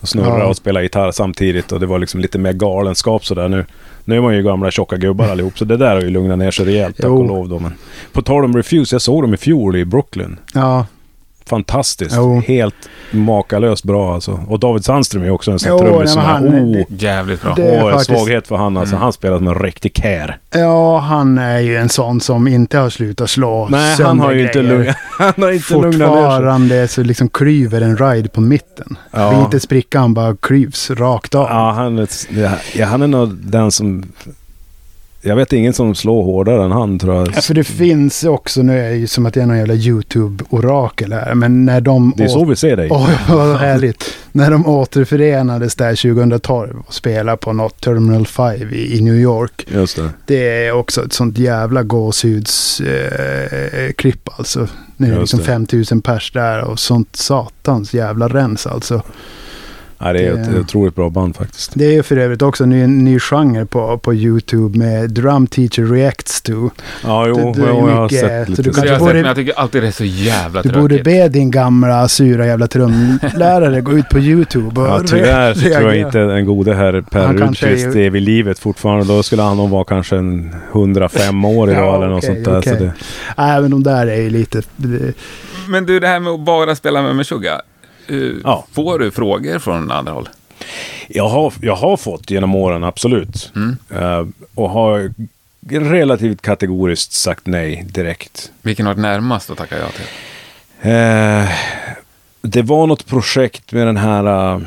Och snurrade ja. och spelade gitarr samtidigt. Och det var liksom lite mer galenskap så där nu. Nu är man ju gamla tjocka gubbar allihop, så det där har ju lugnat ner sig rejält, tack och lov då. Men på tal om Refuse, jag såg dem i fjol i Brooklyn. Ja. Fantastiskt. Jo. Helt makalöst bra alltså. Och David Sandström är också en sån trummis som han, är oh, jävligt bra. Det är oh, faktiskt... svaghet för han alltså. Mm. Han spelar som en riktig kär. Ja, han är ju en sån som inte har slutat slå. Nej, han har ju inte lugnat. Han har inte fortfarande så liksom kryver en ride på mitten. Ja. Lite spricka, han bara kryvs rakt av. Ja, han är, ja, han är nog den som... Jag vet ingen som slår hårdare än han, tror jag. Ja, för det finns också, nu är det ju som att jag är någon jävla YouTube-orakel här, men när de... Det är åt... så vi ser dig. Åh, oh, vad härligt. När de återförenades där tjugohundratolv och spelade på något Terminal fem i, i New York. Just det. Det är också ett sånt jävla gåshudsklipp eh, alltså. Nu är det liksom femtusen pers där och sånt satans jävla rens alltså. Ja, det är ett det, otroligt bra band faktiskt. Det är ju för övrigt också en ny, ny genre på, på YouTube med Drum Teacher Reacts to. Ja, jo, du, du, jo mycket, jag har sett lite. Du kanske jag, borde, sett, men jag tycker alltid det är så jävla du tråkigt. Du borde be din gamla syra jävla trumlärare gå ut på YouTube. Och ja, tyvärr så tror jag inte en gode herr Per Rudqvist är vid livet fortfarande. Då skulle han nog vara kanske en hundrafem år idag ja, eller något okay, sånt där. Okay. Så det... Nej, men de där är ju lite... Men du, det här med att bara spela med Meshuggah. Uh, ja. Får du frågor från andra håll? Jag har, jag har fått genom åren, absolut. Mm. Uh, och har relativt kategoriskt sagt nej direkt. Vilken har det närmast att tacka ja till? Uh, det var något projekt med den här... Uh,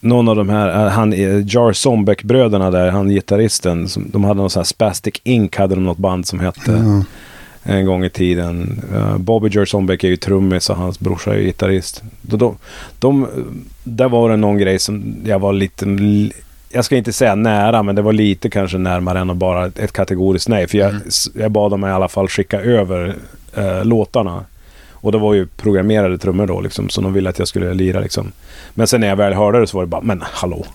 någon av de här... Uh, han, uh, Jar Sombek-bröderna där, han gitarristen. Som, de hade någon sån här Spastic Ink, hade de något band som hette... Mm. En gång i tiden. Uh, Bobby Jar Sombek är ju trummis och hans brorsa är ju gitarrist. De, de, de, där var det någon grej som jag var lite... Jag ska inte säga nära, men det var lite kanske närmare än att bara ett kategoriskt nej. För jag, mm. jag bad dem i alla fall skicka över uh, låtarna. Och det var ju programmerade trummor då, liksom, så de ville att jag skulle lira. Liksom. Men sen när jag väl hörde det så var det bara, men hallå.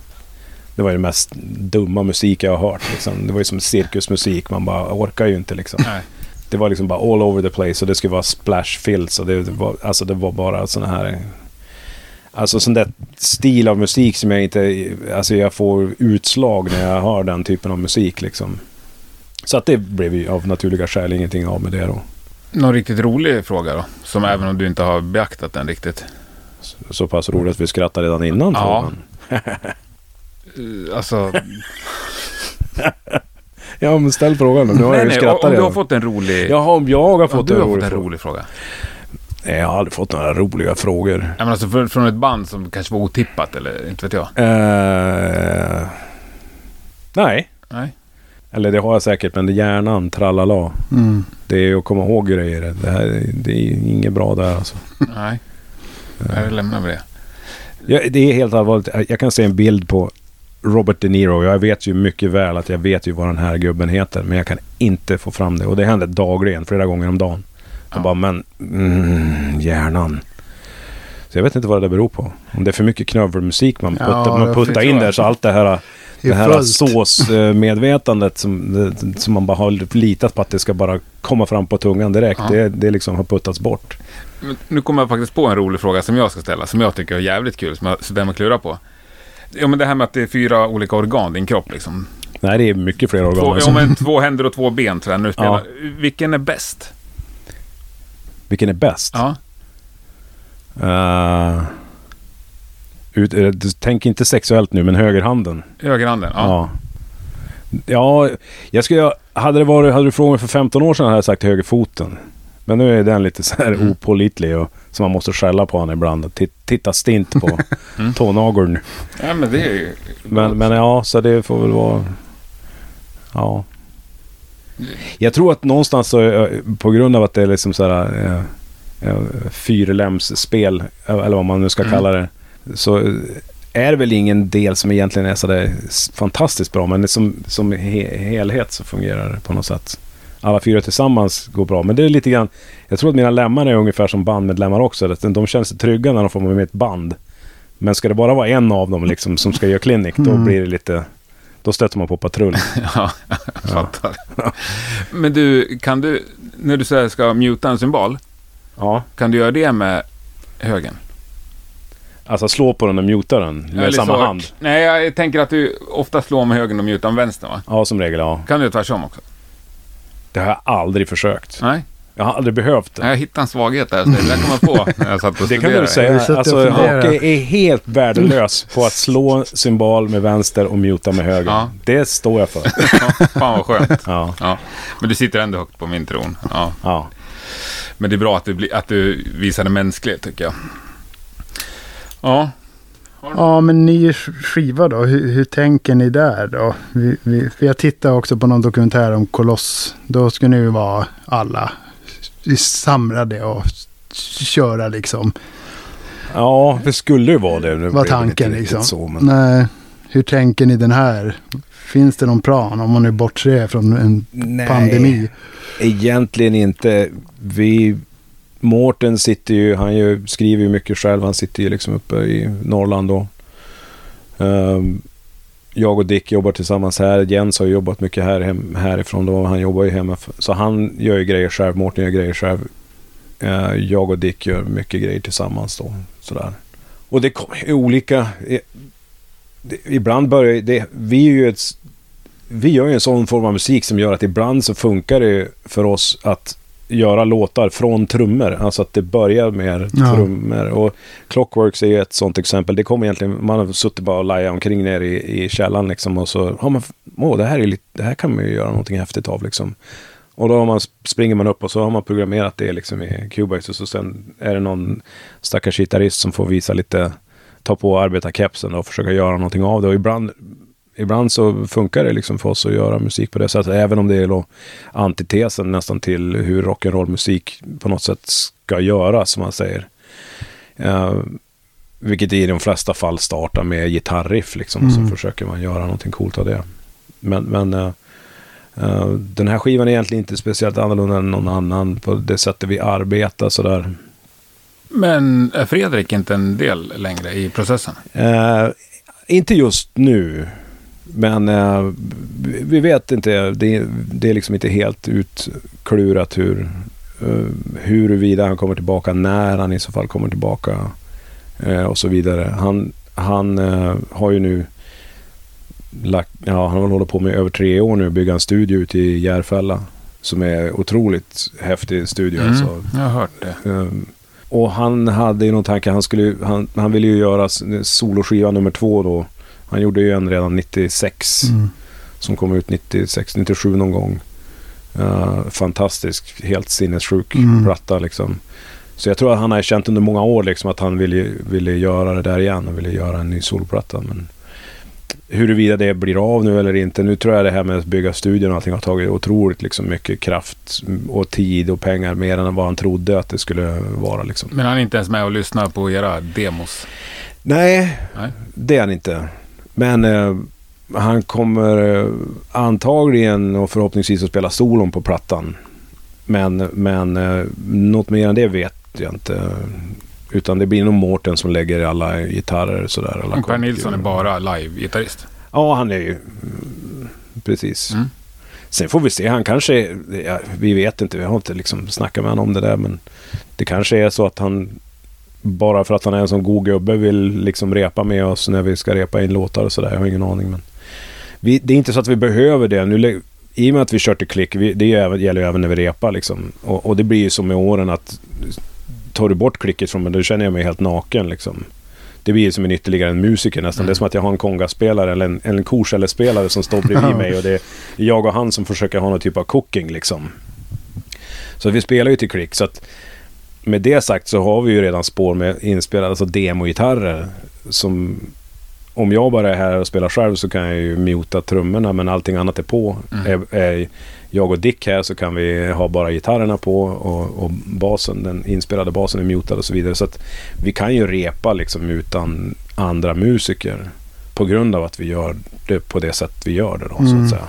Det var ju den mest dumma musik jag har hört. Liksom. Det var ju som cirkusmusik. Man bara orkar ju inte liksom. Nej. Det var liksom bara all over the place och det skulle vara splash fills och det var, alltså det var bara sån här, alltså sån där stil av musik som jag inte, alltså jag får utslag när jag hör den typen av musik liksom. Så att det blev ju av naturliga skäl ingenting av med det då. Någon riktigt rolig fråga då, som även om du inte har beaktat den riktigt. Så, så pass roligt att vi skrattade redan innan. Ja. alltså... Ja, men ställ frågan då. Nu har nej, jag ju nej, om du har fått en rolig... Jaha, om jag har fått, ja, en, har rolig fått en rolig fråga. Nej, jag har aldrig fått några roliga frågor. Nej, men alltså från ett band som kanske var otippat, eller inte vet jag. Uh... Nej. Nej. Eller det har jag säkert, men det hjärnan trallala. Mm. Det är ju att komma ihåg grejer. Det här, det är inget bra där alltså. Nej, jag lämnar med det. Ja, det är helt allvarligt. Jag kan se en bild på Robert De Niro. Jag vet ju mycket väl att jag vet ju vad den här gubben heter, men jag kan inte få fram det. Och det händer dagligen, flera gånger om dagen. Jag ja. bara, men mm, hjärnan. Så jag vet inte vad det beror på. Om det är för mycket knövelmusik man puttar, ja, man puttar in där, så allt det här det här såsmedvetandet som, det, som man bara har litat på att det ska bara komma fram på tungan direkt, ja. det, det liksom har puttats bort. Men nu kommer jag faktiskt på en rolig fråga som jag ska ställa, som jag tycker är jävligt kul, som jag, så där man klurar på. Ja, men det här med att det är fyra olika organ i din kropp liksom. Nej, det är mycket fler organ. Två, ja, men två händer och två ben tror jag nu spelar. Ja. Vilken är bäst? Vilken är bäst? Ja. Uh, ut, uh, tänk inte sexuellt nu, men högerhanden. Högerhanden, ja. Ja, ja jag skulle, hade, det varit, hade du frågat mig för femton år sedan hade jag sagt högerfoten. Men nu är den lite så här mm. opålitlig och så man måste skälla på honom ibland och t- titta stint på mm. tånageln. Ja, men det är ju... Men, men ja, så det får väl vara... Ja. Jag tror att någonstans så, på grund av att det är liksom så här eh, fyrlämsspel, eller vad man nu ska mm. kalla det, så är det väl ingen del som egentligen är så där fantastiskt bra, men som, som he- helhet så fungerar det på något sätt. alla fyra tillsammans går bra. Men det är lite grann, jag tror att mina lämmar är ungefär som bandmedlemmar också. De känns trygga när de får vara med ett band. Men ska det bara vara en av dem liksom, som ska göra klinik, då blir det lite... Då stöter man på patrull. Ja, jag fattar. Ja. Men du, kan du, när du säger ska muta en symbol, ja. Kan du göra det med högen? Alltså slå på den och muta den med ja, samma så, hand? Nej, jag tänker att du ofta slår med högen och mutar med vänster, va? Ja, som regel, ja. Kan du tvärtom också? Det har jag aldrig försökt. Nej. Jag har aldrig behövt det. Jag hittade en svaghet där, så det kommer på när jag satt och studerade. Det kan du säga. Alltså, Hake är helt värdelös på att slå symbol med vänster och muta med höger. Ja. Det står jag för. Ja, fan vad skönt. Ja. Ja. Men du sitter ändå högt på min tron. Ja. Ja. Men det är bra att du, bli, att du visar det mänskligt, tycker jag. Ja. Ja, men ny skiva då. Hur, hur tänker ni där då? Vi, vi, jag tittade också på någon dokumentär om Koloss. Då skulle ni ju vara alla... samlade och köra liksom. Ja, det skulle ju vara det. Det var tanken liksom. Så, men... Nej, hur tänker ni den här? Finns det någon plan om man nu bortser från en Nej, pandemi? Egentligen inte. Vi, Mårten sitter ju, han ju, skriver ju mycket själv. Han sitter ju liksom uppe i Norrland då. Um, jag och Dick jobbar tillsammans här. Jens har jobbat mycket här hem, härifrån då. Han jobbar ju hemma. Så han gör ju grejer själv. Mårten gör grejer själv. Eh, jag och Dick gör mycket grejer tillsammans då. Sådär. Och det kommer ju olika... Eh, det, ibland börjar det... Vi, är ju ett, vi gör ju en sån form av musik som gör att ibland så funkar det för oss att göra låtar från trummor. Alltså att det börjar med ja. trummor. Och Clockworks är ju ett sånt exempel. Det kommer egentligen, man har suttit bara och lajat omkring ner i, i källaren liksom, och så har man, åh det här är lite, det här kan man ju göra någonting häftigt av liksom. Och då har man, springer man upp och så har man programmerat det liksom i Cubase, och så sen är det någon stackars gitarrist som får visa lite, ta på och arbeta kepsen och försöka göra någonting av det. Och ibland Ibland så funkar det liksom för oss att göra musik på det sättet, även om det är då antitesen nästan till hur rock'n'roll-musik på något sätt ska göras, som man säger. Eh, vilket i de flesta fall startar med gitarriff liksom, mm. och så försöker man göra någonting coolt av det. Men, men eh, eh, den här skivan är egentligen inte speciellt annorlunda än någon annan på det sättet vi arbetar sådär. Men är Fredrik inte en del längre i processen? Eh, inte just nu. Men eh, vi vet inte, det, det är liksom inte helt utklurat hur eh, huruvida han kommer tillbaka, när han i så fall kommer tillbaka eh, och så vidare. Han, han eh, har ju nu lagt, ja, han har hållit på med över tre år nu att bygga en studio ute i Järfälla som är otroligt häftig studio. Mm, alltså. Jag har hört det. Eh, och han hade ju någon tanke, han, skulle, han, han ville ju göra soloskiva nummer två då. Han gjorde ju en redan nittiosex mm. som kom ut nittiosex nittiosju någon gång. Uh, fantastisk, helt sinnessjuk mm. platta liksom. Så jag tror att han har känt under många år liksom att han ville, ville göra det där igen och ville göra en ny solplatta. Men huruvida det blir av nu eller inte, nu tror jag det här med att bygga studion och allting har tagit otroligt liksom mycket kraft och tid och pengar, mer än vad han trodde att det skulle vara liksom. Men han är inte ens med och lyssnar på era demos? Nej, Nej. det är han inte. Men eh, han kommer eh, antagligen och förhoppningsvis att spela solon på plattan. Men, men eh, något mer än det vet jag inte. Utan det blir nog Mårten som lägger alla gitarrer och sådär. Alla Per Nilsson är bara live-gitarrist? Ja, han är ju. Precis. Mm. Sen får vi se. Han kanske, ja, vi vet inte, vi har inte liksom snackat med honom om det där. Men det kanske är så att han... bara för att han är en sån god gubbe vill liksom repa med oss när vi ska repa in låtar och sådär, jag har ingen aning, men vi, det är inte så att vi behöver det nu, i och med att vi kör till klick, vi, det gäller ju även när vi repar liksom, och, och det blir ju som med åren att tar du bort klicket från mig, då känner jag mig helt naken liksom. Det blir ju som en ytterligare en musiker nästan. Mm. Det är som att jag har en kongaspelare eller en, en korsellerspelare som står bredvid mig, och det är jag och han som försöker ha någon typ av cooking liksom, så vi spelar ju till klick. Så att med det sagt så har vi ju redan spår med inspelade, alltså demogitarrer, som om jag bara är här och spelar själv så kan jag ju muta trummorna, men allting annat är på. Mm. Är, är jag och Dick här så kan vi ha bara gitarrerna på, och, och basen, den inspelade basen är mutad och så vidare, så att vi kan ju repa liksom utan andra musiker på grund av att vi gör det på det sätt vi gör det då, mm. så att säga.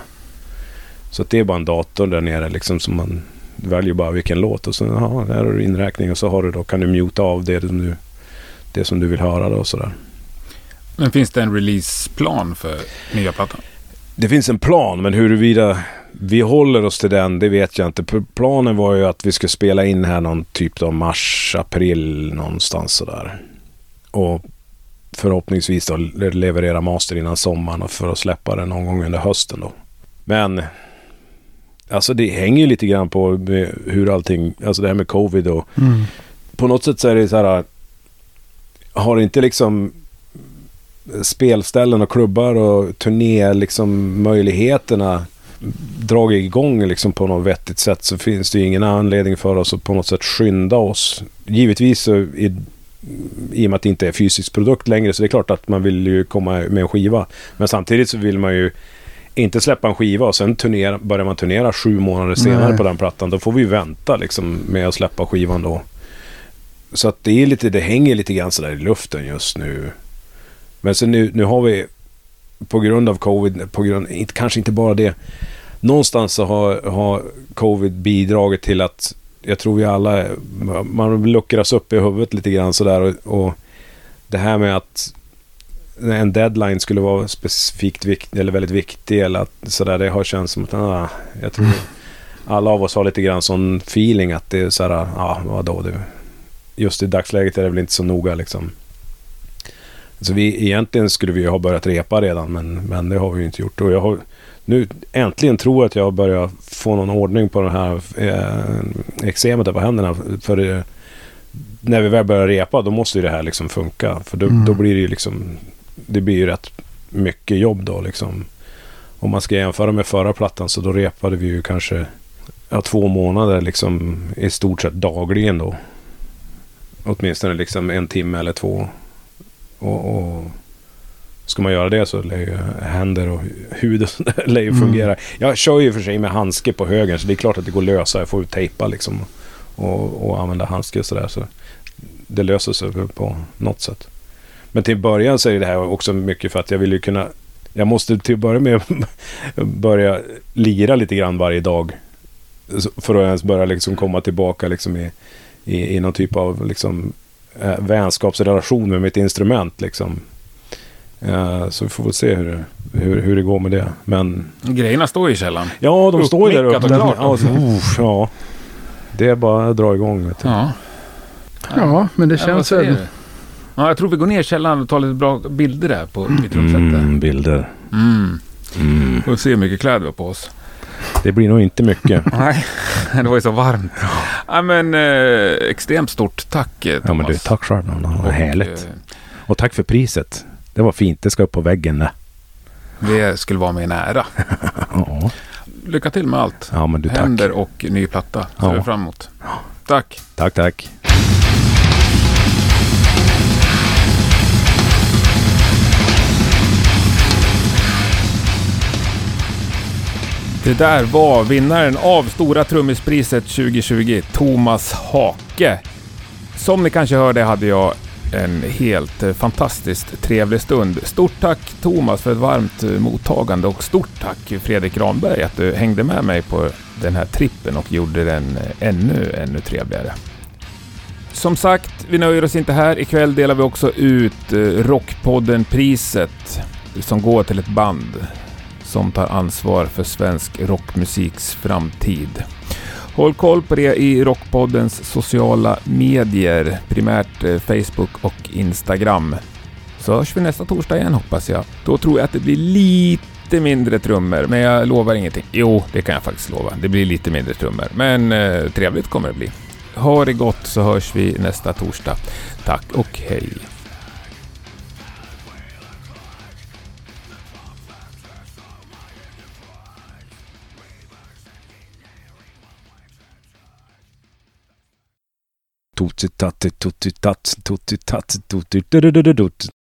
Så att det är bara en dator där nere liksom, som man väljer bara vilken låt, och så ja, där har du inräkning, och så har du då, kan du muta av det som du, det som du vill höra då, och sådär. Men finns det en releaseplan för nya plattan? Det finns en plan, men huruvida vi håller oss till den, det vet jag inte. Planen var ju att vi skulle spela in här någon typ av mars, april någonstans sådär. Och förhoppningsvis då leverera master innan sommaren, och för att släppa den någon gång under hösten då. Men alltså det hänger ju lite grann på hur allting, alltså det här med covid och mm. på något sätt så är det så här, har inte liksom spelställen och klubbar och turné liksom möjligheterna dragit igång liksom på något vettigt sätt, så finns det ju ingen anledning för oss att på något sätt skynda oss. Givetvis så i, i och med att det inte är fysisk produkt längre, så det är klart att man vill ju komma med en skiva, men samtidigt så vill man ju inte släppa en skiva och sen turnera, börjar man turnera sju månader senare Nej. På den plattan, då får vi ju vänta liksom med att släppa skivan då. Så att det är lite, det hänger lite grann sådär i luften just nu. Men så nu, nu har vi på grund av covid, på grund, inte, kanske inte bara det, någonstans så har, har covid bidragit till att jag tror vi alla, man luckras upp i huvudet lite grann sådär, och, och det här med att en deadline skulle vara specifikt vikt, eller väldigt viktig eller att, sådär, det har känts som att ah, jag tror alla av oss har lite grann sån feeling att det är såhär, ja ah, vadå du, just i dagsläget är det väl inte så noga liksom. Så vi, egentligen skulle vi ju ha börjat repa redan, men, men det har vi ju inte gjort. Och jag har, nu äntligen tror jag att jag har börjat få någon ordning på den här eh, eksemet där på händerna. För det, när vi väl börjar repa, då måste ju det här liksom funka. För då, mm. då blir det ju liksom, det blir ju rätt mycket jobb då liksom. Om man ska jämföra med förra plattan, så då repade vi ju kanske ja, två månader liksom i stort sett dagligen då. Åtminstone liksom en timme eller två. Och, och ska man göra det så lär ju händer och hud och sådär lär ju fungera. Mm. Jag kör ju för sig med handske på höger, så det är klart att det går lösa. Jag får ju tejpa liksom och, och använda handske och sådär, så det löser sig på något sätt. Men till början så är det här också mycket för att jag vill ju kunna, jag måste till börja med börja lira lite grann varje dag för att ens börja liksom komma tillbaka liksom i, i, i någon typ av liksom Äh, vänskapsrelation med mitt instrument liksom. Äh, så vi får väl se hur, hur, hur det går med det. Men grejerna står i källan. Ja, de står ju där uppe. Ja, alltså, uff, ja. Det är bara att dra igång, vet du. Ja. Ja, men det känns ja, väl. Ja, jag tror vi går ner i källaren och tar lite bra bilder där på mitt rumsätt. Mm, bilder. Mm. Mm. Och se hur mycket kläder vi har på oss. Det blir nog inte mycket. Nej, det var ju så varmt. Ja, men eh, extremt stort tack, Thomas. Ja, men du, tack själv. Vad härligt. Och tack för priset. Det var fint, det ska upp på väggen där. Det skulle vara mig nära. Ja. Lycka till med allt. Ja, men du, tack. Händer och ny platta. Så ja. Vi framåt. Tack. Tack, tack. Det där var vinnaren av Stora Trummispriset tjugo tjugo, Thomas Hake. Som ni kanske hörde hade jag en helt fantastiskt trevlig stund. Stort tack Thomas för ett varmt mottagande, och stort tack Fredrik Granberg att du hängde med mig på den här trippen och gjorde den ännu, ännu trevligare. Som sagt, vi nöjer oss inte här. Ikväll delar vi också ut Rockpodden-priset som går till ett band som tar ansvar för svensk rockmusiks framtid. Håll koll på det i Rockpoddens sociala medier, primärt Facebook och Instagram. Så hörs vi nästa torsdag igen, hoppas jag. Då tror jag att det blir lite mindre trummor, men jag lovar ingenting. Jo, det kan jag faktiskt lova. Det blir lite mindre trummor, men eh, trevligt kommer det bli. Ha det gott, så hörs vi nästa torsdag. Tack och hej. Tutti tatti tutti tatti tutti tatti tutti